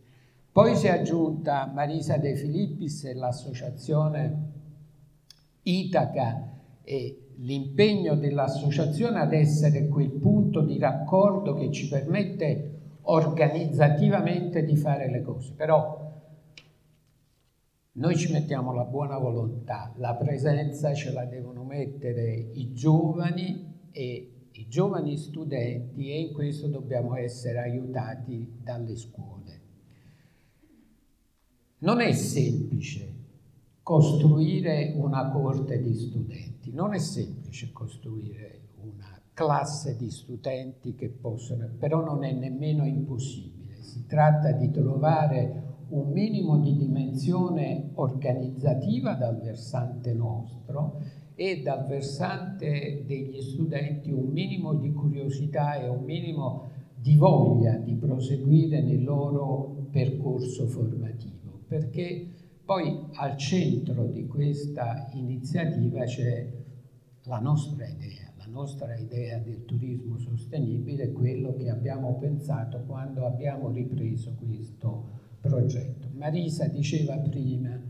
Poi si è aggiunta Marisa De Filippis e l'associazione Itaca e l'impegno dell'associazione ad essere quel punto di raccordo che ci permette organizzativamente di fare le cose. Però noi ci mettiamo la buona volontà, la presenza ce la devono mettere i giovani e i giovani studenti, e in questo dobbiamo essere aiutati dalle scuole. Non è semplice costruire una corte di studenti, non è semplice costruire una classe di studenti che possono, però non è nemmeno impossibile. Si tratta di trovare un minimo di dimensione organizzativa dal versante nostro e dal versante degli studenti un minimo di curiosità e un minimo di voglia di proseguire nel loro percorso formativo, perché poi al centro di questa iniziativa c'è la nostra idea. La nostra idea del turismo sostenibile è quello che abbiamo pensato quando abbiamo ripreso questo progetto. Marisa diceva prima,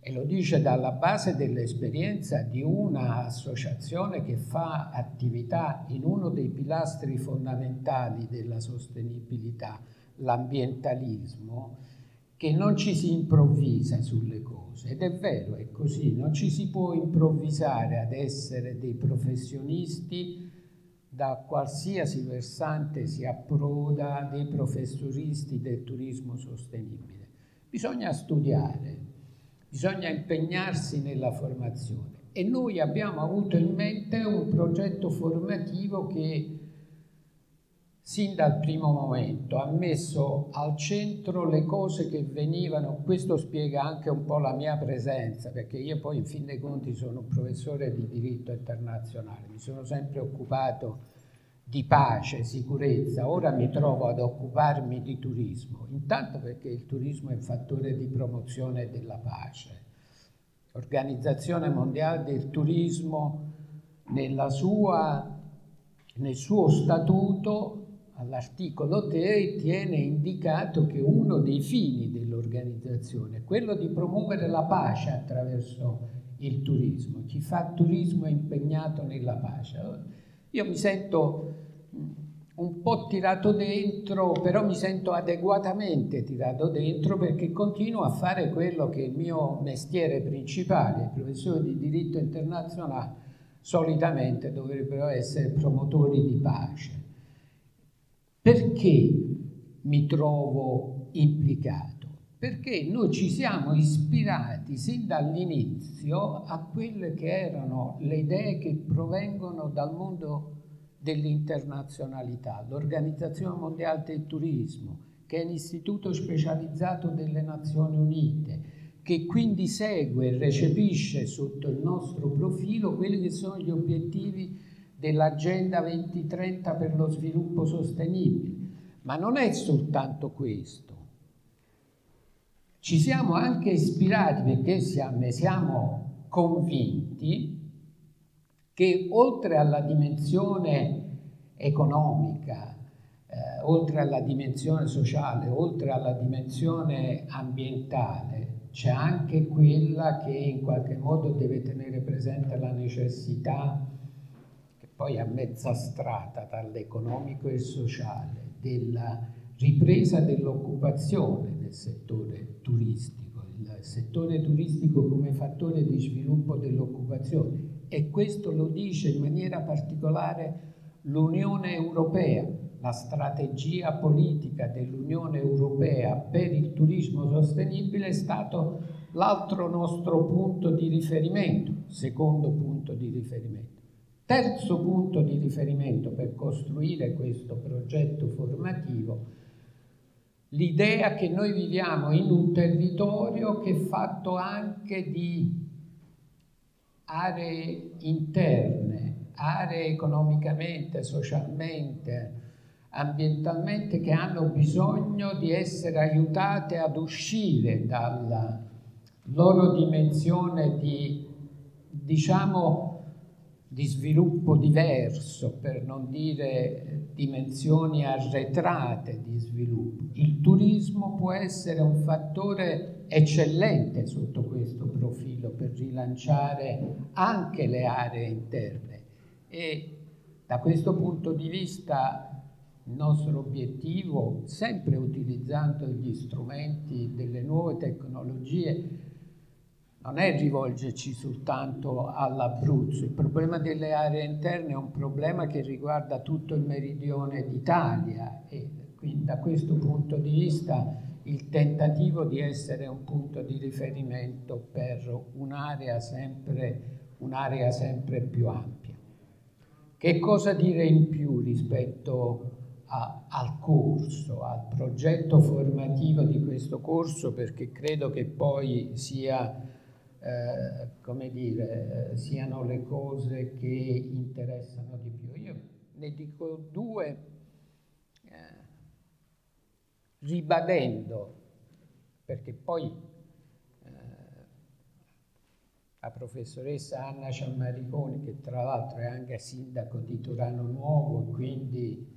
e lo dice dalla base dell'esperienza di un'associazione che fa attività in uno dei pilastri fondamentali della sostenibilità, l'ambientalismo, che non ci si improvvisa sulle cose, ed è vero, è così, non ci si può improvvisare ad essere dei professionisti da qualsiasi versante si approda, dei professionisti del turismo sostenibile. Bisogna studiare, bisogna impegnarsi nella formazione, e noi abbiamo avuto in mente un progetto formativo che sin dal primo momento ha messo al centro le cose che venivano. Questo spiega anche un po' la mia presenza, perché io poi in fin dei conti sono un professore di diritto internazionale, mi sono sempre occupato di pace, sicurezza, ora mi trovo ad occuparmi di turismo, intanto perché il turismo è un fattore di promozione della pace. L'Organizzazione Mondiale del Turismo nel suo statuto all'articolo 3 tiene indicato che uno dei fini dell'organizzazione è quello di promuovere la pace attraverso il turismo. Chi fa turismo è impegnato nella pace. Io mi sento un po' tirato dentro, però mi sento adeguatamente tirato dentro, perché continuo a fare quello che è il mio mestiere principale. Il professore di diritto internazionale solitamente dovrebbero essere promotori di pace. Perché mi trovo implicato? perché noi ci siamo ispirati sin dall'inizio a quelle che erano le idee che provengono dal mondo dell'internazionalità, l'Organizzazione Mondiale del Turismo, che è l'istituto specializzato delle Nazioni Unite, che quindi segue e recepisce sotto il nostro profilo quelli che sono gli obiettivi dell'Agenda 2030 per lo sviluppo sostenibile. Ma non è soltanto questo. Ci siamo anche ispirati, perché ne siamo convinti, che oltre alla dimensione economica, oltre alla dimensione sociale, oltre alla dimensione ambientale, c'è anche quella che in qualche modo deve tenere presente la necessità, che poi è a mezza strada tra l'economico e il sociale, della ripresa dell'occupazione del settore turistico, il settore turistico come fattore di sviluppo dell'occupazione. E questo lo dice in maniera particolare l'Unione Europea, la strategia politica dell'Unione Europea per il turismo sostenibile è stato l'altro nostro punto di riferimento, secondo punto di riferimento. Terzo punto di riferimento per costruire questo progetto formativo, l'idea che noi viviamo in un territorio che è fatto anche di aree interne, aree economicamente, socialmente, ambientalmente che hanno bisogno di essere aiutate ad uscire dalla loro dimensione di, di sviluppo diverso, per non dire dimensioni arretrate di sviluppo. Il turismo può essere un fattore eccellente sotto questo profilo per rilanciare anche le aree interne e da questo punto di vista il nostro obiettivo, sempre utilizzando gli strumenti delle nuove tecnologie, non è rivolgerci soltanto all'Abruzzo. Il problema delle aree interne è un problema che riguarda tutto il meridione d'Italia e quindi da questo punto di vista il tentativo di essere un punto di riferimento per un'area sempre più ampia. Che cosa dire in più rispetto al corso, al progetto formativo di questo corso, perché credo che poi siano le cose che interessano di più. Io ne dico due, ribadendo, perché poi la professoressa Anna Ciammariconi, che tra l'altro è anche sindaco di Turano Nuovo, quindi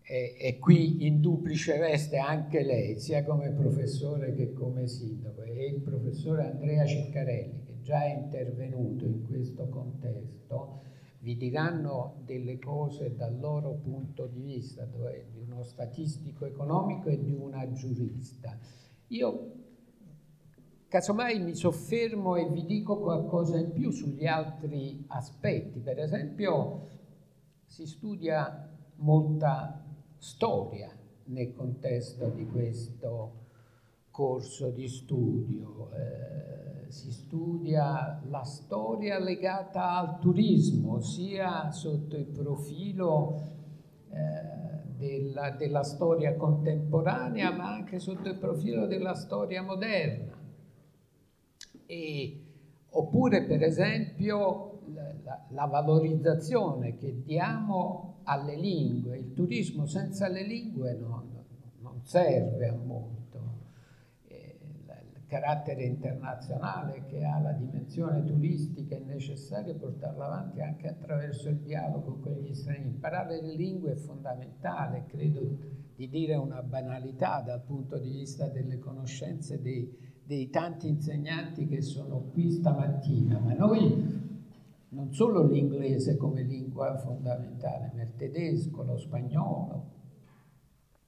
è qui in duplice veste anche lei, sia come professore che come sindaco, e il professore Andrea Ciccarelli, che già è intervenuto in questo contesto, vi diranno delle cose dal loro punto di vista, di uno statistico economico e di una giurista. Io casomai mi soffermo e vi dico qualcosa in più sugli altri aspetti. Per esempio si studia molta storia nel contesto di questo corso di studio, si studia la storia legata al turismo, sia sotto il profilo della storia contemporanea, ma anche sotto il profilo della storia moderna. Oppure per esempio la valorizzazione che diamo alle lingue, il turismo senza le lingue non serve a molto, il carattere internazionale che ha la dimensione turistica è necessario portarlo avanti anche attraverso il dialogo con gli stranieri. Imparare le lingue è fondamentale, credo di dire una banalità dal punto di vista delle conoscenze dei tanti insegnanti che sono qui stamattina, ma noi non solo l'inglese come lingua fondamentale, ma il tedesco, lo spagnolo,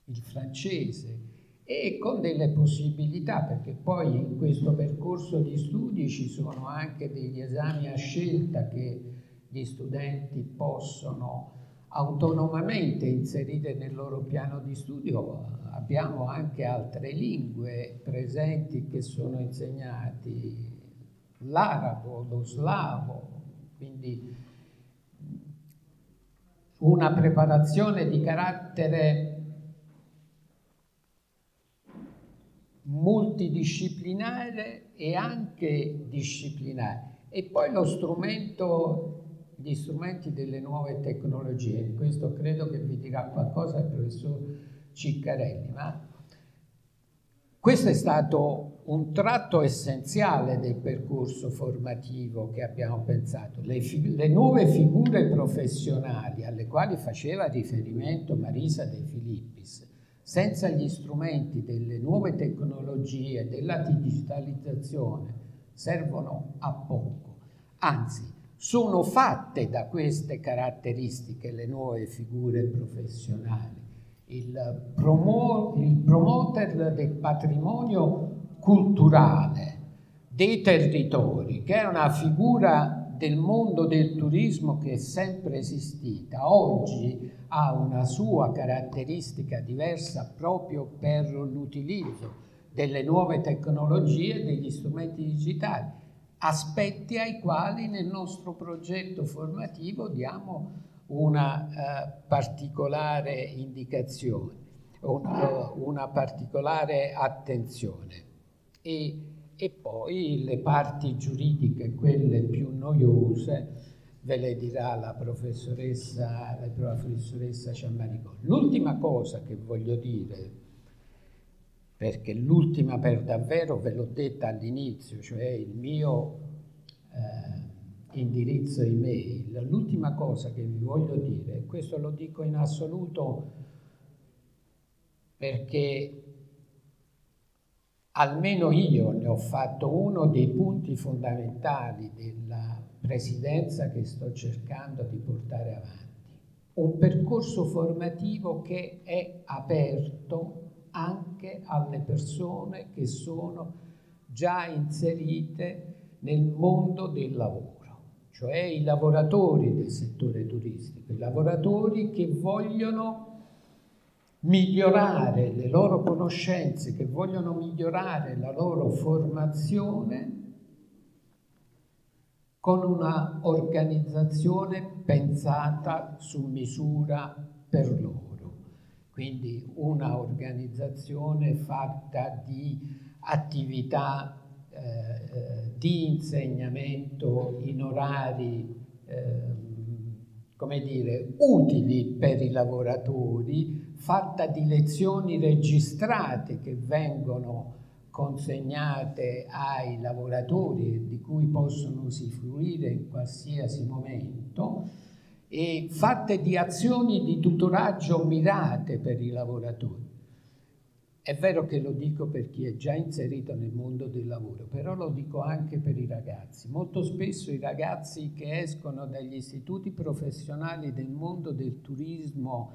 il francese, e con delle possibilità, perché poi in questo percorso di studi ci sono anche degli esami a scelta che gli studenti possono autonomamente inserite nel loro piano di studio. Abbiamo anche altre lingue presenti che sono insegnati, l'arabo, lo slavo, quindi una preparazione di carattere multidisciplinare e anche disciplinare. E poi lo strumento, gli strumenti delle nuove tecnologie, questo credo che vi dirà qualcosa il professor Ciccarelli, ma questo è stato un tratto essenziale del percorso formativo che abbiamo pensato. Le nuove figure professionali alle quali faceva riferimento Marisa De Filippis, senza gli strumenti delle nuove tecnologie, della digitalizzazione, servono a poco. Anzi, sono fatte da queste caratteristiche le nuove figure professionali. Il promoter del patrimonio culturale dei territori, che è una figura del mondo del turismo che è sempre esistita, oggi ha una sua caratteristica diversa proprio per l'utilizzo delle nuove tecnologie, degli strumenti digitali, aspetti ai quali nel nostro progetto formativo diamo una particolare indicazione, una particolare attenzione. E poi le parti giuridiche, quelle più noiose, ve le dirà la professoressa Ciammariconi. L'ultima cosa che voglio dire, perché l'ultima per davvero ve l'ho detta all'inizio, cioè il mio indirizzo email, l'ultima cosa che vi voglio dire, questo lo dico in assoluto perché almeno io ne ho fatto uno dei punti fondamentali della presidenza che sto cercando di portare avanti. Un percorso formativo che è aperto anche alle persone che sono già inserite nel mondo del lavoro, cioè i lavoratori del settore turistico, i lavoratori che vogliono migliorare le loro conoscenze, che vogliono migliorare la loro formazione con una organizzazione pensata su misura per loro. Quindi una organizzazione fatta di attività di insegnamento in orari utili per i lavoratori, fatta di lezioni registrate che vengono consegnate ai lavoratori, di cui possono usufruire in qualsiasi momento, e fatte di azioni di tutoraggio mirate per i lavoratori. È vero che lo dico per chi è già inserito nel mondo del lavoro, però lo dico anche per i ragazzi. Molto spesso i ragazzi che escono dagli istituti professionali del mondo del turismo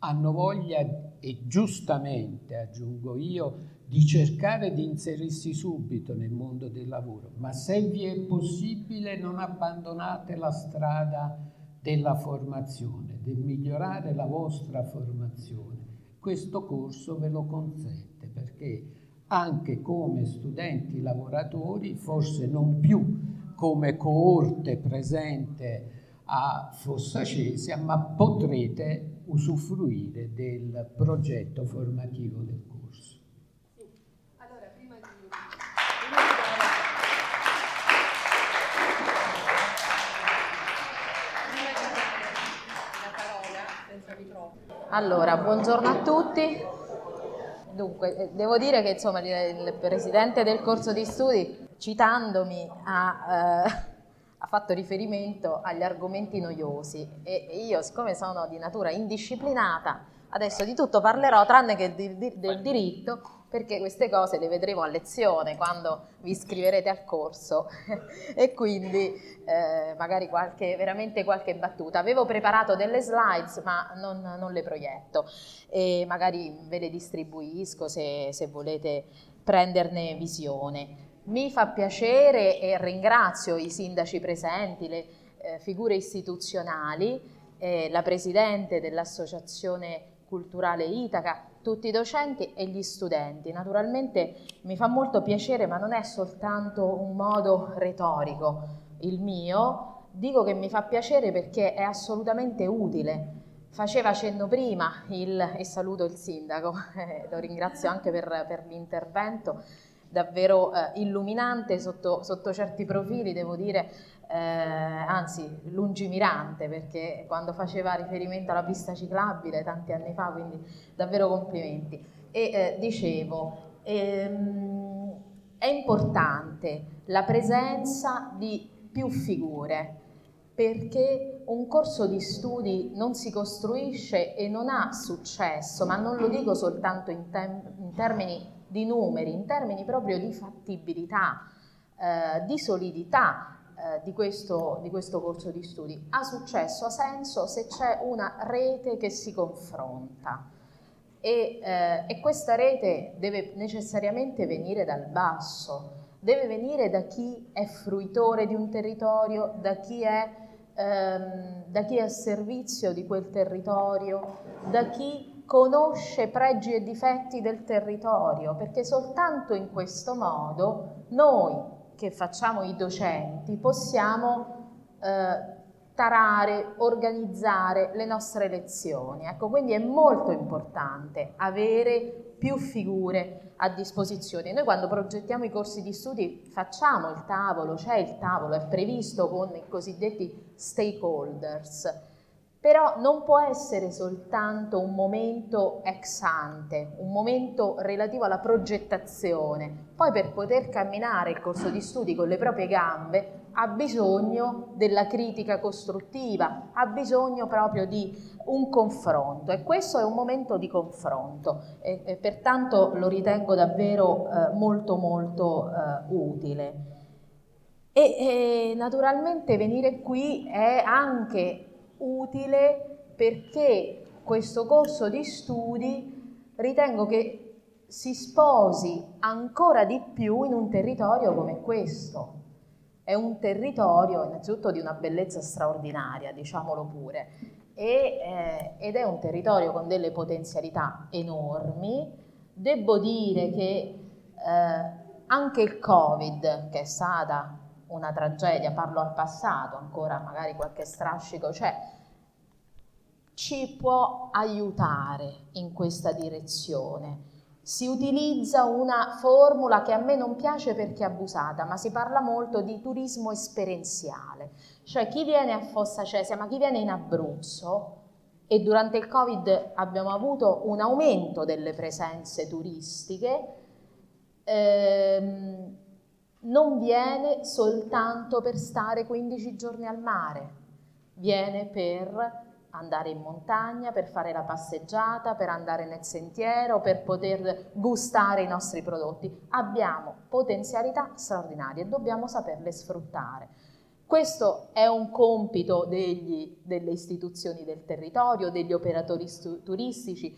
hanno voglia, e giustamente aggiungo io, di cercare di inserirsi subito nel mondo del lavoro, ma se vi è possibile non abbandonate la strada della formazione, del migliorare la vostra formazione. Questo corso ve lo consente, perché anche come studenti lavoratori, forse non più come coorte presente a Fossacesia, ma potrete usufruire del progetto formativo del corso. Sì. Allora, prima di Allora, buongiorno a tutti. Dunque, devo dire che insomma il presidente del corso di studi, citandomi, ha fatto riferimento agli argomenti noiosi e io, siccome sono di natura indisciplinata, adesso di tutto parlerò tranne che del diritto, perché queste cose le vedremo a lezione quando vi iscriverete al corso e quindi magari veramente qualche battuta. Avevo preparato delle slides ma non le proietto e magari ve le distribuisco se volete prenderne visione. Mi fa piacere e ringrazio i sindaci presenti, le figure istituzionali la presidente dell'Associazione Culturale Itaca, tutti i docenti e gli studenti. Naturalmente mi fa molto piacere, ma non è soltanto un modo retorico il mio, dico che mi fa piacere perché è assolutamente utile. Faceva cenno prima, e saluto il sindaco, lo ringrazio anche per l'intervento, davvero illuminante sotto certi profili, devo dire, anzi lungimirante, perché quando faceva riferimento alla pista ciclabile tanti anni fa, quindi davvero complimenti. E dicevo, è importante la presenza di più figure, perché un corso di studi non si costruisce e non ha successo, ma non lo dico soltanto in termini di numeri, in termini proprio di fattibilità, di solidità di questo corso di studi. Ha successo, ha senso se c'è una rete che si confronta e questa rete deve necessariamente venire dal basso, deve venire da chi è fruitore di un territorio, da chi è a servizio di quel territorio, da chi conosce pregi e difetti del territorio, perché soltanto in questo modo noi che facciamo i docenti possiamo tarare, organizzare le nostre lezioni. Ecco, quindi è molto importante avere più figure a disposizione. Noi quando progettiamo i corsi di studi facciamo il tavolo, c'è il tavolo, è previsto con i cosiddetti stakeholders, però non può essere soltanto un momento ex ante, un momento relativo alla progettazione. Poi per poter camminare il corso di studi con le proprie gambe ha bisogno della critica costruttiva, ha bisogno proprio di un confronto, e questo è un momento di confronto e pertanto lo ritengo davvero molto molto utile. E naturalmente venire qui è anche utile perché questo corso di studi ritengo che si sposi ancora di più in un territorio come questo. È un territorio innanzitutto di una bellezza straordinaria, diciamolo pure, ed è un territorio con delle potenzialità enormi. Devo dire che anche il Covid, che è stata una tragedia, parlo al passato, ancora magari qualche strascico c'è, ci può aiutare in questa direzione. Si utilizza una formula che a me non piace perché è abusata, ma si parla molto di turismo esperienziale. Cioè chi viene a Fossacesia, ma chi viene in Abruzzo, e durante il Covid abbiamo avuto un aumento delle presenze turistiche, non viene soltanto per stare 15 giorni al mare, viene per andare in montagna, per fare la passeggiata, per andare nel sentiero, per poter gustare i nostri prodotti. Abbiamo potenzialità straordinarie e dobbiamo saperle sfruttare. Questo è un compito delle istituzioni del territorio, degli operatori turistici,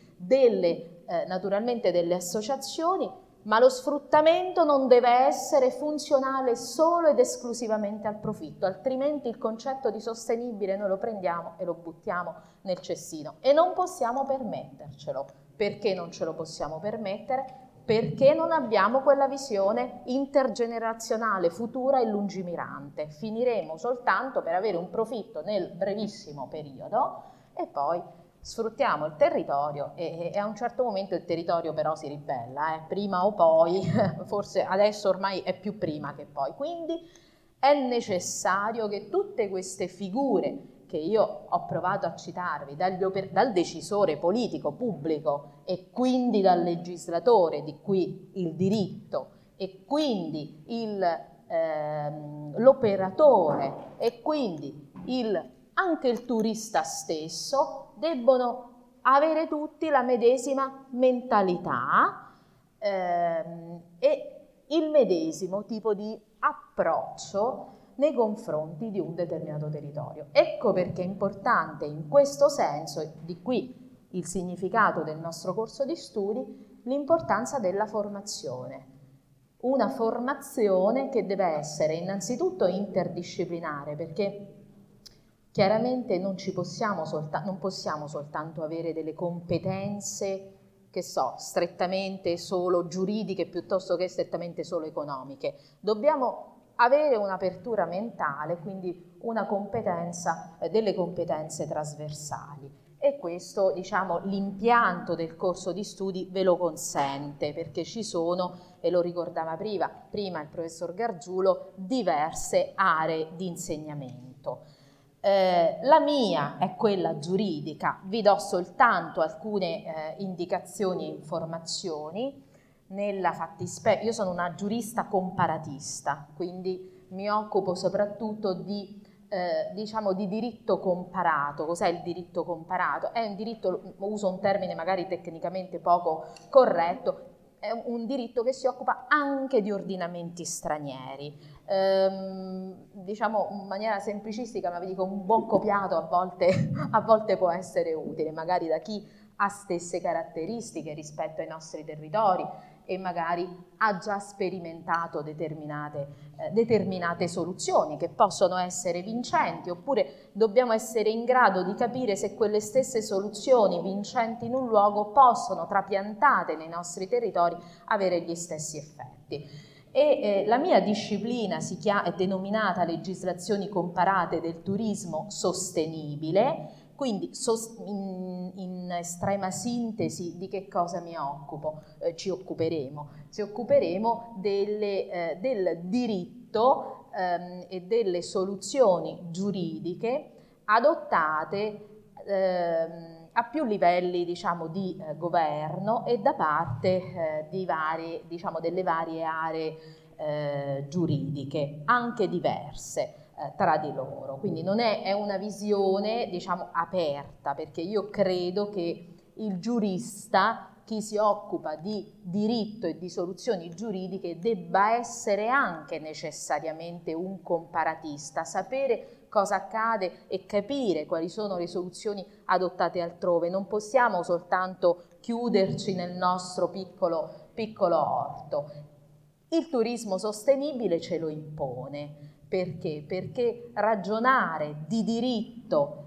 naturalmente delle associazioni, ma lo sfruttamento non deve essere funzionale solo ed esclusivamente al profitto, altrimenti il concetto di sostenibile noi lo prendiamo e lo buttiamo nel cestino. E non possiamo permettercelo. Perché non ce lo possiamo permettere? Perché non abbiamo quella visione intergenerazionale, futura e lungimirante. Finiremo soltanto per avere un profitto nel brevissimo periodo e poi sfruttiamo il territorio e a un certo momento il territorio però si ribella, prima o poi, forse adesso ormai è più prima che poi. Quindi è necessario che tutte queste figure che io ho provato a citarvi, dal decisore politico pubblico e quindi dal legislatore, di cui il diritto, e quindi l'operatore, e quindi anche il turista stesso, debbono avere tutti la medesima mentalità e il medesimo tipo di approccio nei confronti di un determinato territorio. Ecco perché è importante in questo senso, di qui il significato del nostro corso di studi, l'importanza della formazione. Una formazione che deve essere innanzitutto interdisciplinare, perché Chiaramente non possiamo soltanto avere delle competenze, che so, strettamente solo giuridiche piuttosto che strettamente solo economiche. Dobbiamo avere un'apertura mentale, quindi una competenza, delle competenze trasversali. E questo, diciamo, l'impianto del corso di studi ve lo consente, perché ci sono, e lo ricordava prima il professor Gargiulo, diverse aree di insegnamento. La mia è quella giuridica, vi do soltanto alcune indicazioni e informazioni. Nella fattispecie, io sono una giurista comparatista, quindi mi occupo soprattutto di diritto comparato. Cos'è il diritto comparato? È un diritto, uso un termine magari tecnicamente poco corretto, è un diritto che si occupa anche di ordinamenti stranieri. Diciamo in maniera semplicistica, ma vi dico, un buon copiato a volte può essere utile, magari da chi ha stesse caratteristiche rispetto ai nostri territori e magari ha già sperimentato determinate soluzioni che possono essere vincenti, oppure dobbiamo essere in grado di capire se quelle stesse soluzioni vincenti in un luogo possono, trapiantate nei nostri territori, avere gli stessi effetti. E la mia disciplina è denominata legislazioni comparate del turismo sostenibile. Quindi in estrema sintesi di che cosa mi occupo? Ci occuperemo del diritto e delle soluzioni giuridiche adottate a più livelli, diciamo, di governo e da parte delle varie aree giuridiche, anche diverse tra di loro. Quindi è una visione, diciamo, aperta, perché io credo che il giurista, chi si occupa di diritto e di soluzioni giuridiche, debba essere anche necessariamente un comparatista, sapere cosa accade e capire quali sono le soluzioni adottate altrove. Non possiamo soltanto chiuderci nel nostro piccolo orto. Il turismo sostenibile ce lo impone. Perché? Perché ragionare di diritto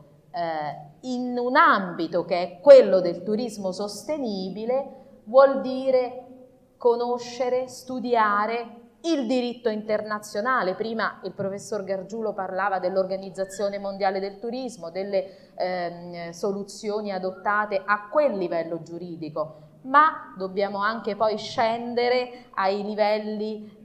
in un ambito che è quello del turismo sostenibile vuol dire conoscere, studiare il diritto internazionale. Prima il professor Gargiulo parlava dell'Organizzazione Mondiale del Turismo, delle soluzioni adottate a quel livello giuridico, ma dobbiamo anche poi scendere ai livelli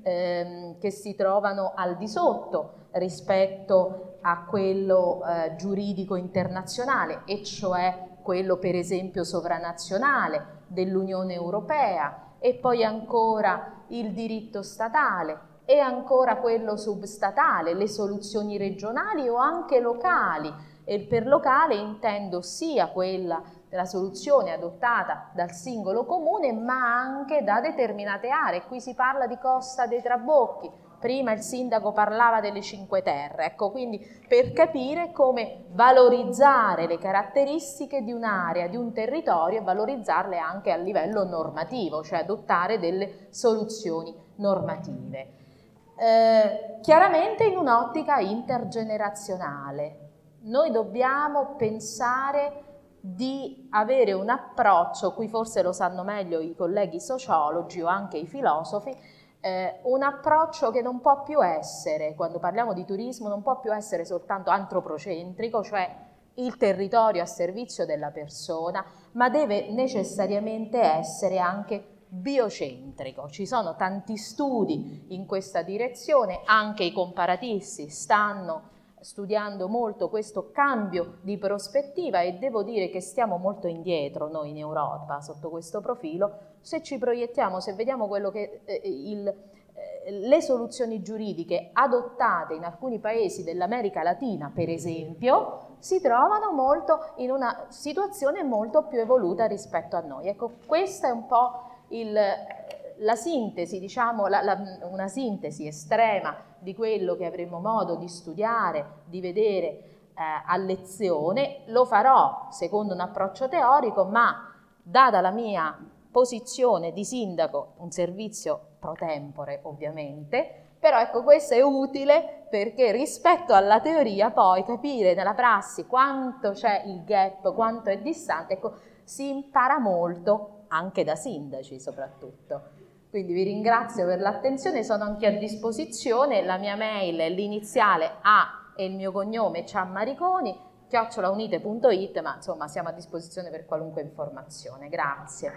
che si trovano al di sotto rispetto a quello giuridico internazionale, e cioè quello per esempio sovranazionale dell'Unione Europea, e poi ancora il diritto statale e ancora quello substatale, le soluzioni regionali o anche locali, e per locale intendo sia quella la soluzione adottata dal singolo comune, ma anche da determinate aree. Qui si parla di Costa dei Trabocchi, prima il sindaco parlava delle Cinque Terre. Ecco, quindi per capire come valorizzare le caratteristiche di un'area, di un territorio, e valorizzarle anche a livello normativo, cioè adottare delle soluzioni normative. Chiaramente in un'ottica intergenerazionale. Noi dobbiamo pensare di avere un approccio, qui forse lo sanno meglio i colleghi sociologi o anche i filosofi, un approccio che non può più essere, quando parliamo di turismo, non può più essere soltanto antropocentrico, cioè il territorio a servizio della persona, ma deve necessariamente essere anche biocentrico. Ci sono tanti studi in questa direzione, anche i comparatisti stanno studiando molto questo cambio di prospettiva, e devo dire che stiamo molto indietro noi in Europa sotto questo profilo. Se ci proiettiamo, se vediamo quello che le soluzioni giuridiche adottate in alcuni paesi dell'America Latina, per esempio, si trovano molto in una situazione molto più evoluta rispetto a noi. Ecco, questa è un po' la sintesi, diciamo, una sintesi estrema di quello che avremo modo di studiare, di vedere a lezione. Lo farò secondo un approccio teorico, ma data la mia posizione di sindaco, un servizio pro tempore ovviamente, però ecco questo è utile perché rispetto alla teoria poi capire nella prassi quanto c'è il gap, quanto è distante, ecco si impara molto anche da sindaci soprattutto. Quindi vi ringrazio per l'attenzione, sono anche a disposizione, la mia mail è l'iniziale A e il mio cognome ciammariconi@unite.it, ma insomma siamo a disposizione per qualunque informazione. Grazie.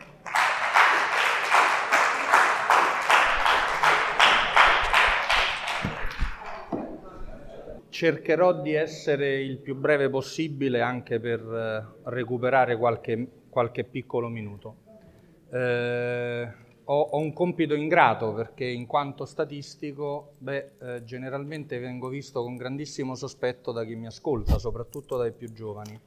Cercherò di essere il più breve possibile anche per recuperare qualche piccolo minuto. Ho un compito ingrato perché in quanto statistico generalmente vengo visto con grandissimo sospetto da chi mi ascolta, soprattutto dai più giovani.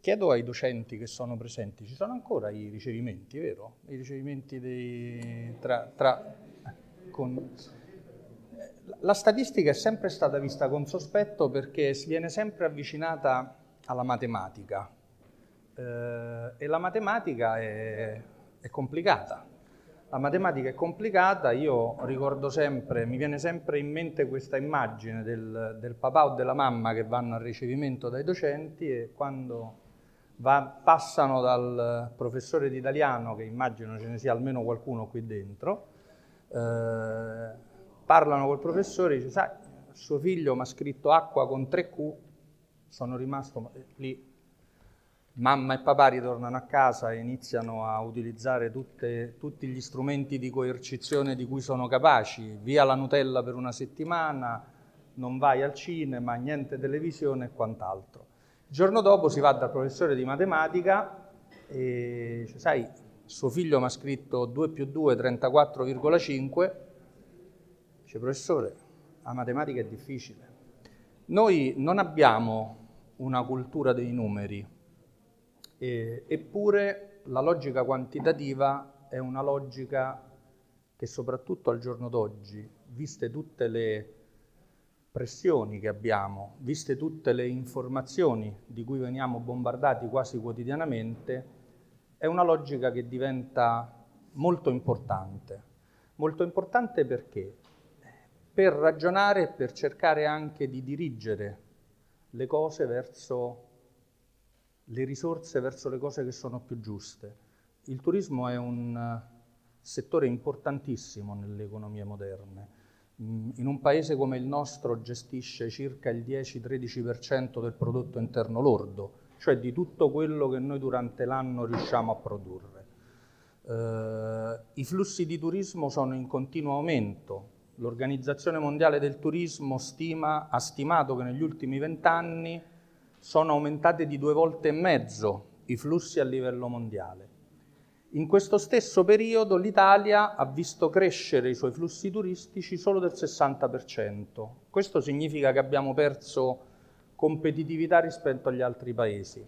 Chiedo ai docenti che sono presenti, ci sono ancora i ricevimenti, vero? I ricevimenti dei La statistica è sempre stata vista con sospetto perché viene sempre avvicinata alla matematica. E la matematica è complicata. La matematica è complicata, io ricordo sempre, mi viene sempre in mente questa immagine del papà o della mamma che vanno al ricevimento dai docenti e quando passano dal professore di italiano, che immagino ce ne sia almeno qualcuno qui dentro, parlano col professore e dice: sai, suo figlio mi ha scritto acqua con 3Q, sono rimasto lì. Mamma e papà ritornano a casa e iniziano a utilizzare tutti gli strumenti di coercizione di cui sono capaci, via la Nutella per una settimana, non vai al cinema, niente televisione e quant'altro. Il giorno dopo si va dal professore di matematica e dice: sai, suo figlio mi ha scritto 2+2, 34,5. Dice: professore, la matematica è difficile. Noi non abbiamo una cultura dei numeri. Eppure la logica quantitativa è una logica che soprattutto al giorno d'oggi, viste tutte le pressioni che abbiamo, viste tutte le informazioni di cui veniamo bombardati quasi quotidianamente, è una logica che diventa molto importante. Molto importante perché? Per ragionare e per cercare anche di dirigere le cose verso le risorse, verso le cose che sono più giuste. Il turismo è un settore importantissimo nelle economie moderne. In un paese come il nostro gestisce circa il 10-13% del prodotto interno lordo, cioè di tutto quello che noi durante l'anno riusciamo a produrre. I flussi di turismo sono in continuo aumento. L'Organizzazione Mondiale del Turismo ha stimato che negli ultimi 20 anni sono aumentate di 2,5 volte i flussi a livello mondiale. In questo stesso periodo l'Italia ha visto crescere i suoi flussi turistici solo del 60%. Questo significa che abbiamo perso competitività rispetto agli altri paesi.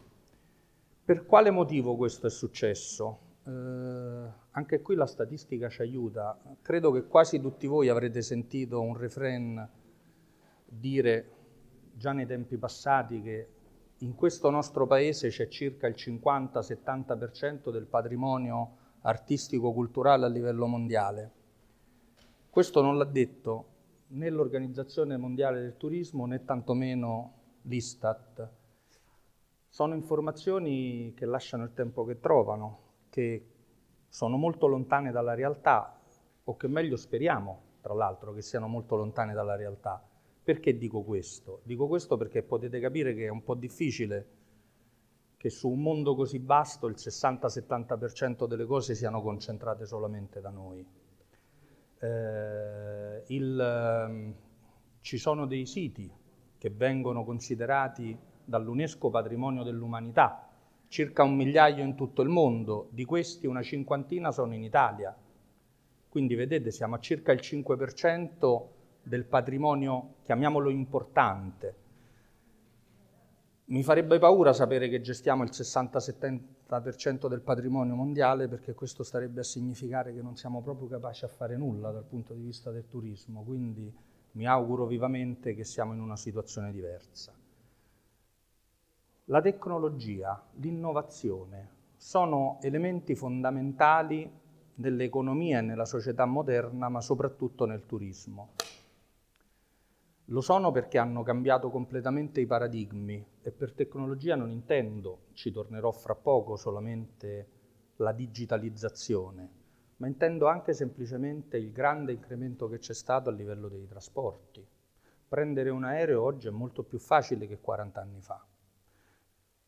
Per quale motivo questo è successo? Anche qui la statistica ci aiuta. Credo che quasi tutti voi avrete sentito un refrain dire già nei tempi passati che in questo nostro paese c'è circa il 50-70% del patrimonio artistico-culturale a livello mondiale. Questo non l'ha detto né l'Organizzazione Mondiale del Turismo né tantomeno l'Istat. Sono informazioni che lasciano il tempo che trovano, che sono molto lontane dalla realtà, o che meglio speriamo, tra l'altro, che siano molto lontane dalla realtà. Perché dico questo? Dico questo perché potete capire che è un po' difficile che su un mondo così vasto il 60-70% delle cose siano concentrate solamente da noi. Ci sono dei siti che vengono considerati dall'UNESCO patrimonio dell'umanità, circa 1 migliaio in tutto il mondo, di questi una cinquantina sono in Italia. Quindi vedete, siamo a circa il 5% del patrimonio, chiamiamolo importante. Mi farebbe paura sapere che gestiamo il 60-70% del patrimonio mondiale, perché questo starebbe a significare che non siamo proprio capaci a fare nulla dal punto di vista del turismo, quindi mi auguro vivamente che siamo in una situazione diversa. La tecnologia, l'innovazione sono elementi fondamentali nell'economia e nella società moderna, ma soprattutto nel turismo. Lo sono perché hanno cambiato completamente i paradigmi, e per tecnologia non intendo, ci tornerò fra poco, solamente la digitalizzazione, ma intendo anche semplicemente il grande incremento che c'è stato a livello dei trasporti. Prendere un aereo oggi è molto più facile che 40 anni fa.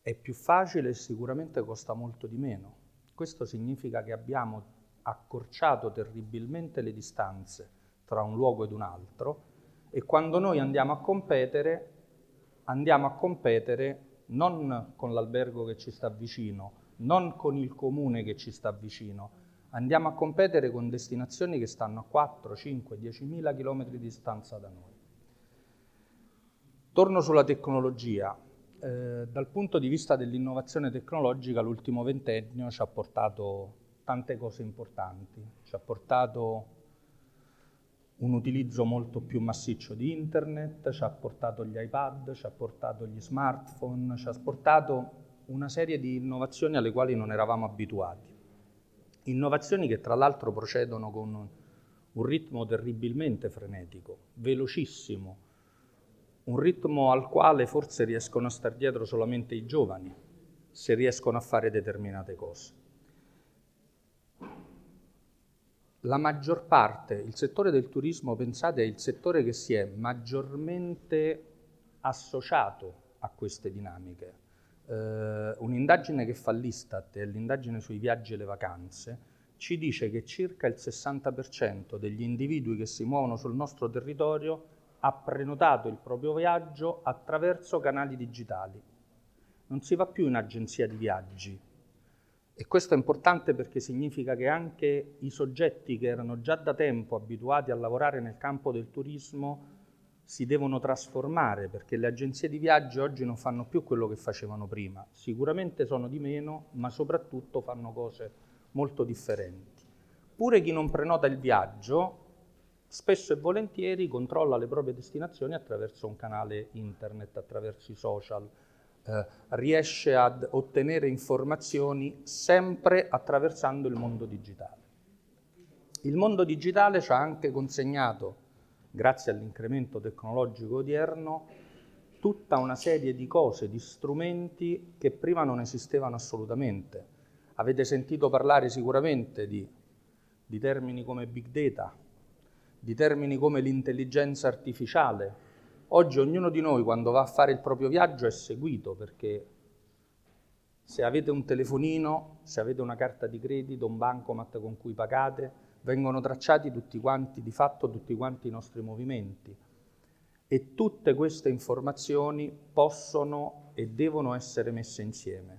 È più facile e sicuramente costa molto di meno. Questo significa che abbiamo accorciato terribilmente le distanze tra un luogo ed un altro, e quando noi andiamo a competere non con l'albergo che ci sta vicino, non con il comune che ci sta vicino, andiamo a competere con destinazioni che stanno a 4, 5, 10.000 km di distanza da noi. Torno sulla tecnologia. Dal punto di vista dell'innovazione tecnologica, l'ultimo ventennio ci ha portato tante cose importanti, ci ha portato un utilizzo molto più massiccio di internet, ci ha portato gli iPad, ci ha portato gli smartphone, ci ha portato una serie di innovazioni alle quali non eravamo abituati. Innovazioni che tra l'altro procedono con un ritmo terribilmente frenetico, velocissimo, un ritmo al quale forse riescono a star dietro solamente i giovani, se riescono a fare determinate cose. La maggior parte, il settore del turismo, pensate, è il settore che si è maggiormente associato a queste dinamiche. Un'indagine che fa l'Istat, è l'indagine sui viaggi e le vacanze, ci dice che circa il 60% degli individui che si muovono sul nostro territorio ha prenotato il proprio viaggio attraverso canali digitali. Non si va più in agenzia di viaggi. E questo è importante perché significa che anche i soggetti che erano già da tempo abituati a lavorare nel campo del turismo si devono trasformare, perché le agenzie di viaggio oggi non fanno più quello che facevano prima. Sicuramente sono di meno, ma soprattutto fanno cose molto differenti. Pure chi non prenota il viaggio, spesso e volentieri controlla le proprie destinazioni attraverso un canale internet, attraverso i social, riesce ad ottenere informazioni sempre attraversando il mondo digitale. Il mondo digitale ci ha anche consegnato, grazie all'incremento tecnologico odierno, tutta una serie di cose, di strumenti che prima non esistevano assolutamente. Avete sentito parlare sicuramente di termini come big data, di termini come l'intelligenza artificiale. Oggi ognuno di noi quando va a fare il proprio viaggio è seguito, perché se avete un telefonino, se avete una carta di credito, un bancomat con cui pagate, vengono tracciati tutti quanti, di fatto tutti quanti i nostri movimenti, e tutte queste informazioni possono e devono essere messe insieme.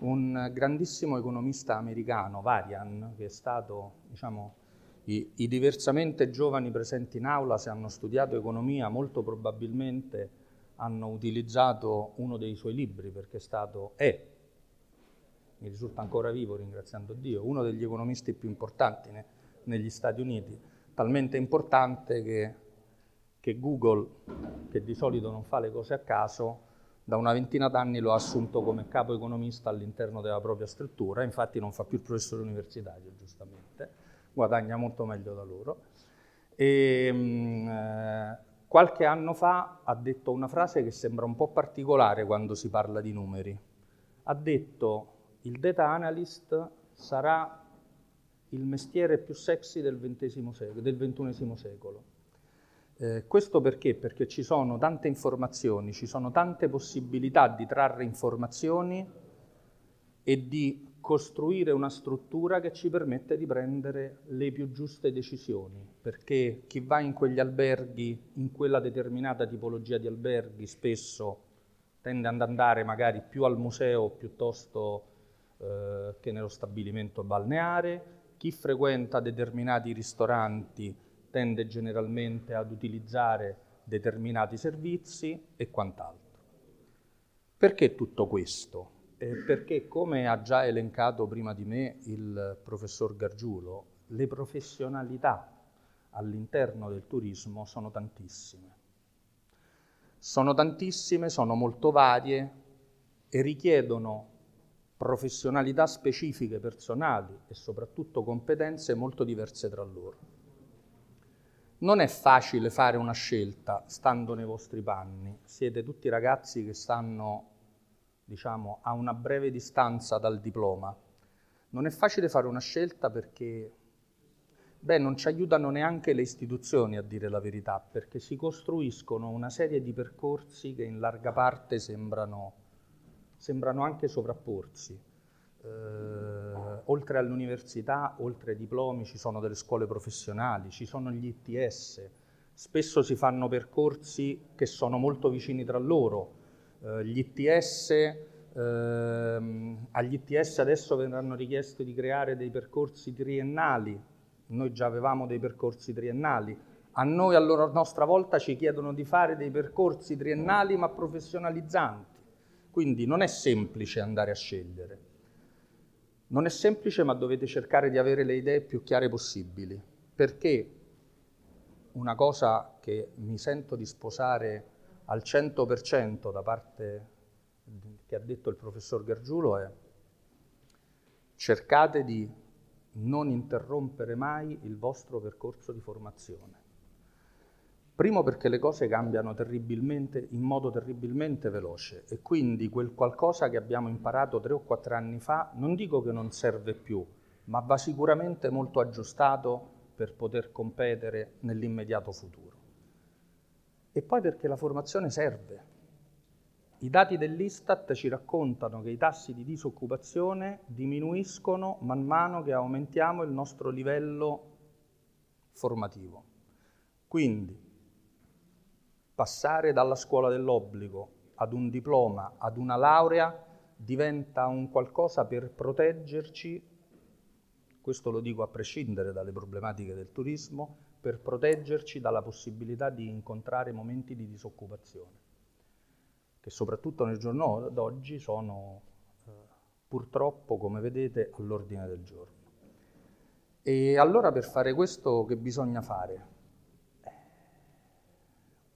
Un grandissimo economista americano, Varian, che è stato, diciamo, I diversamente giovani presenti in aula, se hanno studiato economia, molto probabilmente hanno utilizzato uno dei suoi libri, perché mi risulta ancora vivo, ringraziando Dio, uno degli economisti più importanti negli Stati Uniti, talmente importante che Google, che di solito non fa le cose a caso, da una ventina d'anni lo ha assunto come capo economista all'interno della propria struttura, infatti non fa più il professore universitario, giustamente. Guadagna molto meglio da loro, e qualche anno fa ha detto una frase che sembra un po' particolare quando si parla di numeri. Ha detto: il data analyst sarà il mestiere più sexy del XXI secolo. Questo perché? Perché ci sono tante informazioni, ci sono tante possibilità di trarre informazioni e di costruire una struttura che ci permette di prendere le più giuste decisioni, perché chi va in quegli alberghi, in quella determinata tipologia di alberghi, spesso tende ad andare magari più al museo piuttosto che nello stabilimento balneare, chi frequenta determinati ristoranti tende generalmente ad utilizzare determinati servizi e quant'altro. Perché tutto questo? Perché, come ha già elencato prima di me il professor Gargiulo, le professionalità all'interno del turismo sono tantissime. Sono molto varie e richiedono professionalità specifiche, personali e soprattutto competenze molto diverse tra loro. Non è facile fare una scelta stando nei vostri panni, siete tutti ragazzi che stanno, a una breve distanza dal diploma. Non è facile fare una scelta perché non ci aiutano neanche le istituzioni a dire la verità, perché si costruiscono una serie di percorsi che in larga parte sembrano anche sovrapporsi. Oltre all'università, oltre ai diplomi, ci sono delle scuole professionali, ci sono gli ITS, spesso si fanno percorsi che sono molto vicini tra loro. Agli ITS adesso verranno richiesti di creare dei percorsi triennali. Noi già avevamo dei percorsi triennali, a noi a nostra volta ci chiedono di fare dei percorsi triennali ma professionalizzanti, quindi non è semplice andare a scegliere. Non è semplice, ma dovete cercare di avere le idee più chiare possibili, perché una cosa che mi sento di sposare al 100% da parte che ha detto il professor Gargiulo è: cercate di non interrompere mai il vostro percorso di formazione. Primo, perché le cose cambiano in modo terribilmente veloce, e quindi quel qualcosa che abbiamo imparato 3 o 4 anni fa, non dico che non serve più, ma va sicuramente molto aggiustato per poter competere nell'immediato futuro. E poi perché la formazione serve. I dati dell'Istat ci raccontano che i tassi di disoccupazione diminuiscono man mano che aumentiamo il nostro livello formativo. Quindi, passare dalla scuola dell'obbligo ad un diploma, ad una laurea, diventa un qualcosa per proteggerci, questo lo dico a prescindere dalle problematiche del turismo, per proteggerci dalla possibilità di incontrare momenti di disoccupazione, che soprattutto nel giorno d'oggi sono purtroppo, come vedete, all'ordine del giorno. E allora per fare questo che bisogna fare?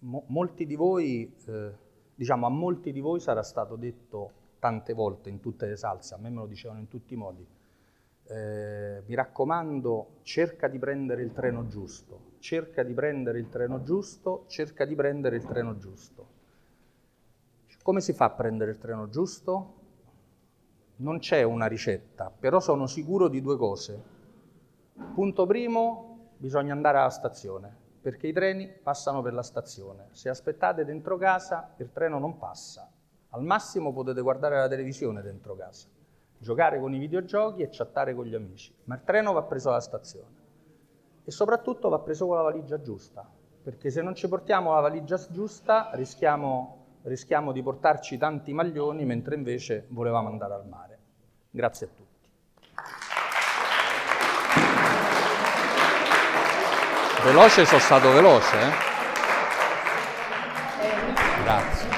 Molti di voi, a molti di voi sarà stato detto tante volte in tutte le salse, a me me lo dicevano in tutti i modi, mi raccomando, cerca di prendere il treno giusto. Come si fa a prendere il treno giusto? Non c'è una ricetta, però sono sicuro di 2 cose. Punto primo, bisogna andare alla stazione, perché i treni passano per la stazione. Se aspettate dentro casa, il treno non passa. Al massimo potete guardare la televisione dentro casa, giocare con i videogiochi e chattare con gli amici, ma il treno va preso alla stazione. E soprattutto va preso con la valigia giusta, perché se non ci portiamo la valigia giusta rischiamo di portarci tanti maglioni, mentre invece volevamo andare al mare. Grazie a tutti. Veloce, sono stato veloce, Grazie.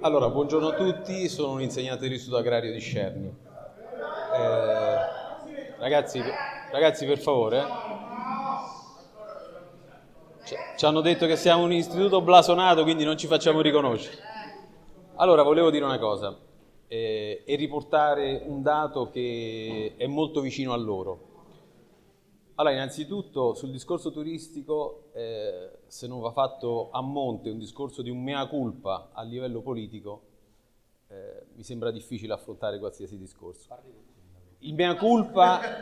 Allora, buongiorno a tutti, sono un insegnante di studio agrario di Scerni. Ragazzi, per favore. Ci hanno detto che siamo un istituto blasonato, quindi non ci facciamo riconoscere. Allora, volevo dire una cosa e riportare un dato che è molto vicino a loro. Allora, innanzitutto, sul discorso turistico, se non va fatto a monte un discorso di un mea culpa a livello politico, mi sembra difficile affrontare qualsiasi discorso. Il mea culpa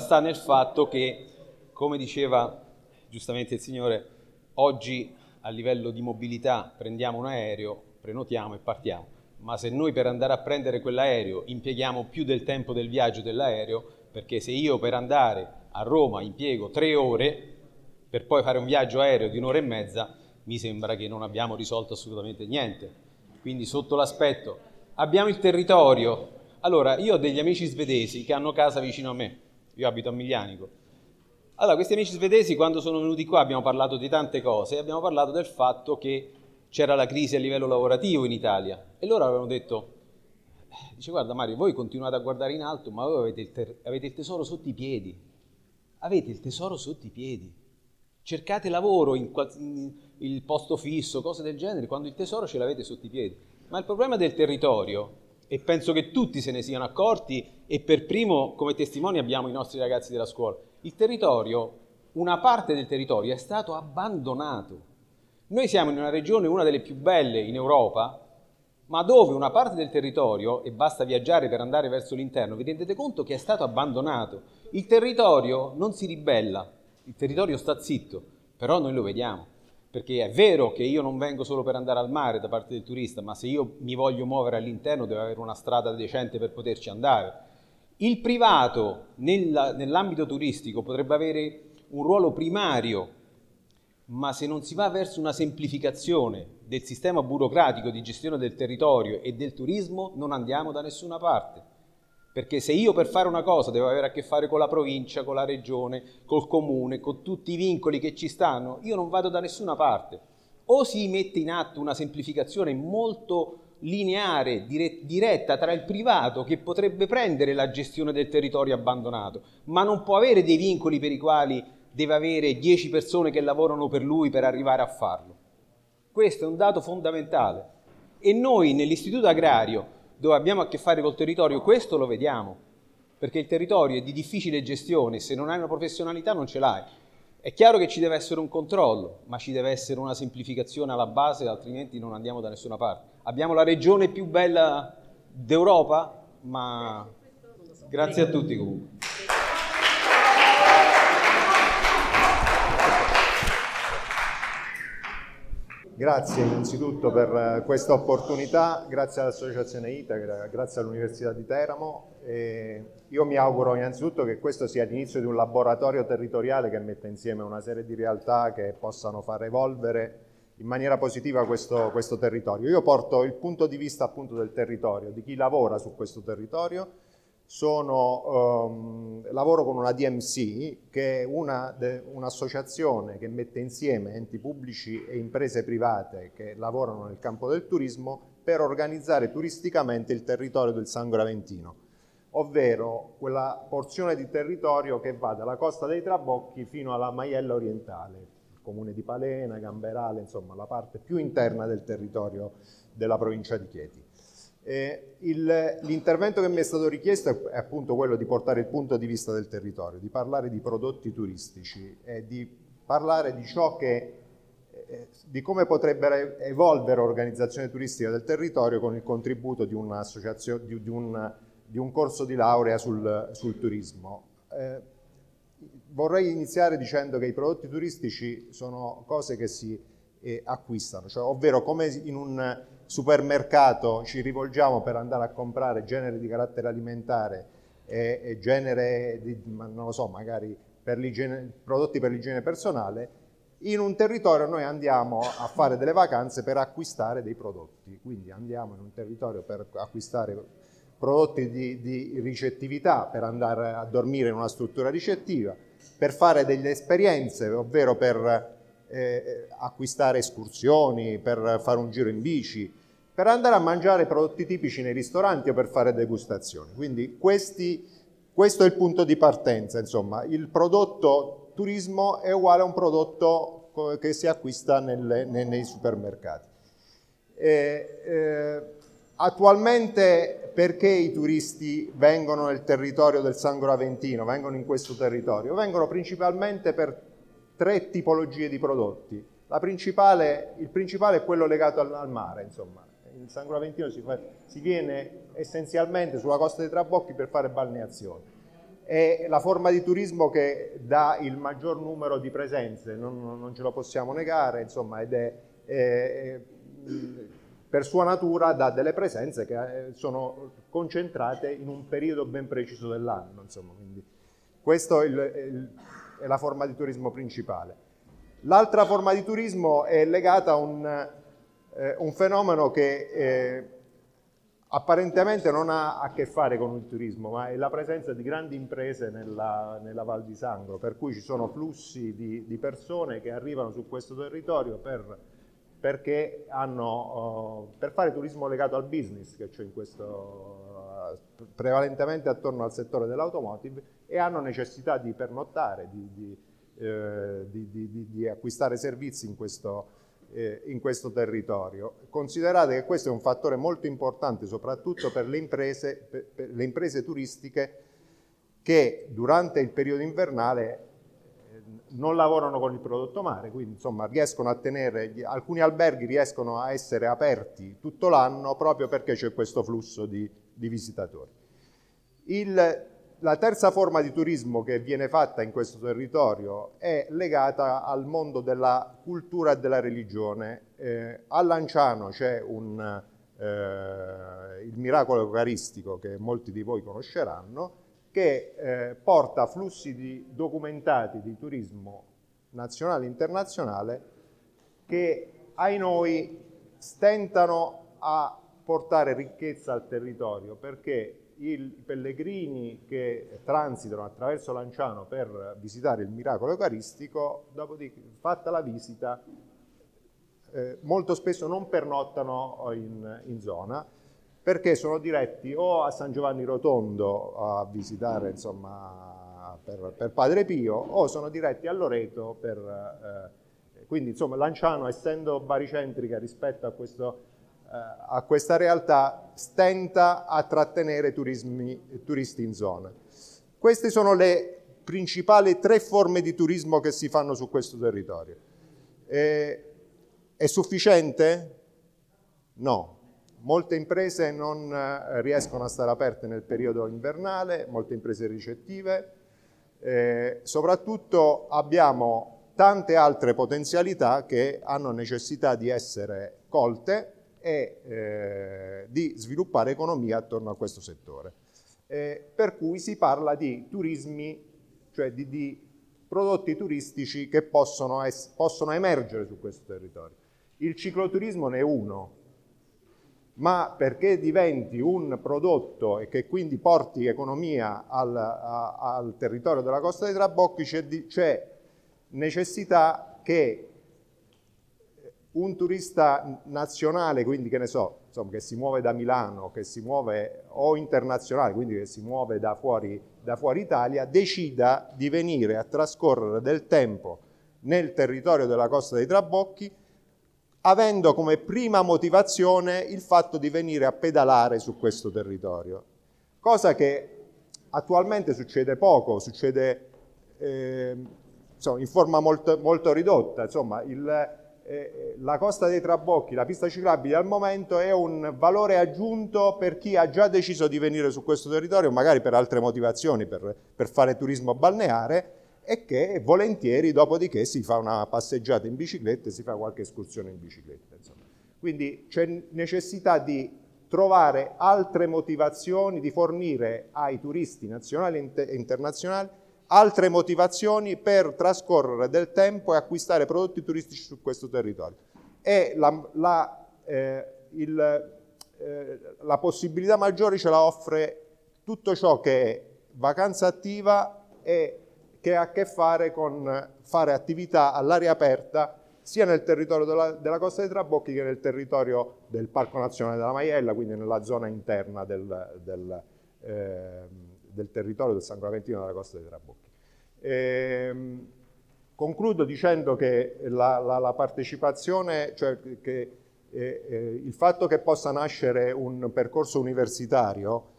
sta nel fatto che, come diceva giustamente il signore, oggi a livello di mobilità prendiamo un aereo, prenotiamo e partiamo, ma se noi per andare a prendere quell'aereo impieghiamo più del tempo del viaggio dell'aereo, perché se io per andare a Roma impiego 3 ore per poi fare un viaggio aereo di 1 ora e mezza, mi sembra che non abbiamo risolto assolutamente niente. Quindi sotto l'aspetto abbiamo il territorio. Allora, io ho degli amici svedesi che hanno casa vicino a me, io abito a Miglianico. Allora, questi amici svedesi, quando sono venuti qua, abbiamo parlato di tante cose, abbiamo parlato del fatto che c'era la crisi a livello lavorativo in Italia, e loro avevano detto, dice, guarda Mario, voi continuate a guardare in alto, ma voi avete il tesoro sotto i piedi, cercate lavoro in il posto fisso, cose del genere, quando il tesoro ce l'avete sotto i piedi. Ma il problema del territorio, e penso che tutti se ne siano accorti, e per primo come testimoni abbiamo i nostri ragazzi della scuola, il territorio, una parte del territorio è stato abbandonato. Noi siamo in una regione, una delle più belle in Europa, ma dove una parte del territorio, e basta viaggiare per andare verso l'interno, vi rendete conto che è stato abbandonato. Il territorio non si ribella, il territorio sta zitto, però noi lo vediamo, perché è vero che io non vengo solo per andare al mare da parte del turista, ma se io mi voglio muovere all'interno devo avere una strada decente per poterci andare. Il privato nell'ambito turistico potrebbe avere un ruolo primario, ma se non si va verso una semplificazione del sistema burocratico di gestione del territorio e del turismo, non andiamo da nessuna parte. Perché se io per fare una cosa devo avere a che fare con la provincia, con la regione, col comune, con tutti i vincoli che ci stanno, io non vado da nessuna parte. O si mette in atto una semplificazione molto lineare, diretta tra il privato, che potrebbe prendere la gestione del territorio abbandonato, ma non può avere dei vincoli per i quali deve avere 10 persone che lavorano per lui per arrivare a farlo. Questo è un dato fondamentale, e noi nell'istituto agrario, dove abbiamo a che fare col territorio, questo lo vediamo, perché il territorio è di difficile gestione, se non hai una professionalità non ce l'hai. È chiaro che ci deve essere un controllo, ma ci deve essere una semplificazione alla base, altrimenti non andiamo da nessuna parte. Abbiamo la regione più bella d'Europa, ma grazie a tutti comunque. Grazie innanzitutto per questa opportunità, grazie all'Associazione Itaca, grazie all'Università di Teramo. E io mi auguro innanzitutto che questo sia l'inizio di un laboratorio territoriale che metta insieme una serie di realtà che possano far evolvere in maniera positiva questo territorio. Io porto il punto di vista appunto del territorio, di chi lavora su questo territorio. Lavoro con una DMC, che è un'associazione che mette insieme enti pubblici e imprese private che lavorano nel campo del turismo per organizzare turisticamente il territorio del Sangro Aventino, ovvero quella porzione di territorio che va dalla Costa dei Trabocchi fino alla Maiella orientale, il comune di Palena, Gamberale, insomma la parte più interna del territorio della provincia di Chieti. L'intervento che mi è stato richiesto è appunto quello di portare il punto di vista del territorio, di parlare di prodotti turistici e di parlare di ciò che, di come potrebbe evolvere l'organizzazione turistica del territorio con il contributo di un'associazione, di un corso di laurea sul turismo. Vorrei iniziare dicendo che i prodotti turistici sono cose che si acquistano, cioè, ovvero come in un supermercato ci rivolgiamo per andare a comprare genere di carattere alimentare e genere di, non lo so, magari per prodotti per l'igiene personale, in un territorio noi andiamo a fare delle vacanze per acquistare dei prodotti, quindi andiamo in un territorio per acquistare prodotti di ricettività, per andare a dormire in una struttura ricettiva, per fare delle esperienze, ovvero per acquistare escursioni, per fare un giro in bici, per andare a mangiare prodotti tipici nei ristoranti o per fare degustazioni. Quindi questo è il punto di partenza, insomma, il prodotto turismo è uguale a un prodotto che si acquista nei supermercati. Attualmente perché i turisti vengono nel territorio del Sangro Aventino, vengono in questo territorio? Vengono principalmente per 3 tipologie di prodotti. Il principale è quello legato al mare, insomma. In Sangro Aventino si viene essenzialmente sulla Costa dei Trabocchi per fare balneazione. È la forma di turismo che dà il maggior numero di presenze, non ce lo possiamo negare, insomma, ed è per sua natura dà delle presenze che sono concentrate in un periodo ben preciso dell'anno, insomma. Quindi questo è la forma di turismo principale. L'altra forma di turismo è legata a un fenomeno che apparentemente non ha a che fare con il turismo, ma è la presenza di grandi imprese nella Val di Sangro, per cui ci sono flussi di persone che arrivano su questo territorio perché per fare turismo legato al business, che c'è in questo prevalentemente attorno al settore dell'automotive, e hanno necessità di pernottare, di acquistare servizi in questo territorio. Considerate che questo è un fattore molto importante soprattutto per le imprese turistiche che durante il periodo invernale non lavorano con il prodotto mare, quindi insomma riescono a tenere, alcuni alberghi riescono a essere aperti tutto l'anno proprio perché c'è questo flusso di visitatori. La terza forma di turismo che viene fatta in questo territorio è legata al mondo della cultura e della religione. A Lanciano c'è il miracolo eucaristico che molti di voi conosceranno, che porta flussi documentati di turismo nazionale e internazionale che ai noi stentano a portare ricchezza al territorio, perché i pellegrini che transitano attraverso Lanciano per visitare il miracolo eucaristico, dopodiché fatta la visita, molto spesso non pernottano in zona, perché sono diretti o a San Giovanni Rotondo a visitare, insomma, per Padre Pio, o sono diretti a Loreto quindi insomma Lanciano, essendo baricentrica rispetto a questa realtà, stenta a trattenere turisti in zona. Queste sono le principali tre forme di turismo che si fanno su questo territorio. È sufficiente? No. Molte imprese non riescono a stare aperte nel periodo invernale, molte imprese ricettive. Soprattutto abbiamo tante altre potenzialità che hanno necessità di essere colte e di sviluppare economia attorno a questo settore. Per cui si parla di turismi, cioè di prodotti turistici che possono emergere su questo territorio. Il cicloturismo ne è uno. Ma perché diventi un prodotto e che quindi porti economia al territorio della Costa dei Trabocchi, c'è necessità che un turista nazionale, quindi che ne so, insomma, che si muove da Milano, che si muove o internazionale, quindi che si muove da fuori Italia, decida di venire a trascorrere del tempo nel territorio della Costa dei Trabocchi, avendo come prima motivazione il fatto di venire a pedalare su questo territorio, cosa che attualmente succede poco, succede in forma molto, molto ridotta. Insomma, la Costa dei Trabocchi, la pista ciclabile al momento è un valore aggiunto per chi ha già deciso di venire su questo territorio, magari per altre motivazioni, per fare turismo balneare, e che volentieri dopodiché si fa una passeggiata in bicicletta e si fa qualche escursione in bicicletta. Insomma. Quindi c'è necessità di trovare altre motivazioni, di fornire ai turisti nazionali e internazionali altre motivazioni per trascorrere del tempo e acquistare prodotti turistici su questo territorio. E la possibilità maggiore ce la offre tutto ciò che è vacanza attiva e che ha a che fare con fare attività all'aria aperta sia nel territorio della Costa dei Trabocchi che nel territorio del Parco Nazionale della Maiella, quindi nella zona interna del territorio del Sangro Aventino della Costa dei Trabocchi. Concludo dicendo che la partecipazione, cioè che il fatto che possa nascere un percorso universitario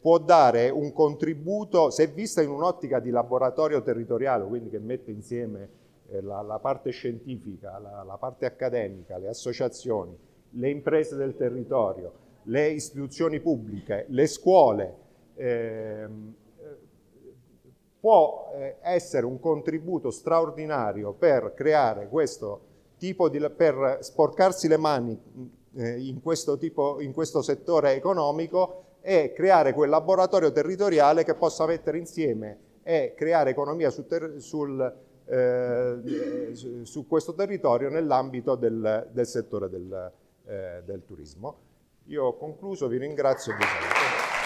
può dare un contributo, se vista in un'ottica di laboratorio territoriale, quindi che mette insieme la parte scientifica, la parte accademica, le associazioni, le imprese del territorio, le istituzioni pubbliche, le scuole, può essere un contributo straordinario per creare questo tipo per sporcarsi le mani in questo settore economico e creare quel laboratorio territoriale che possa mettere insieme e creare economia su questo territorio nell'ambito del settore del turismo. Io ho concluso, vi ringrazio e vi saluto.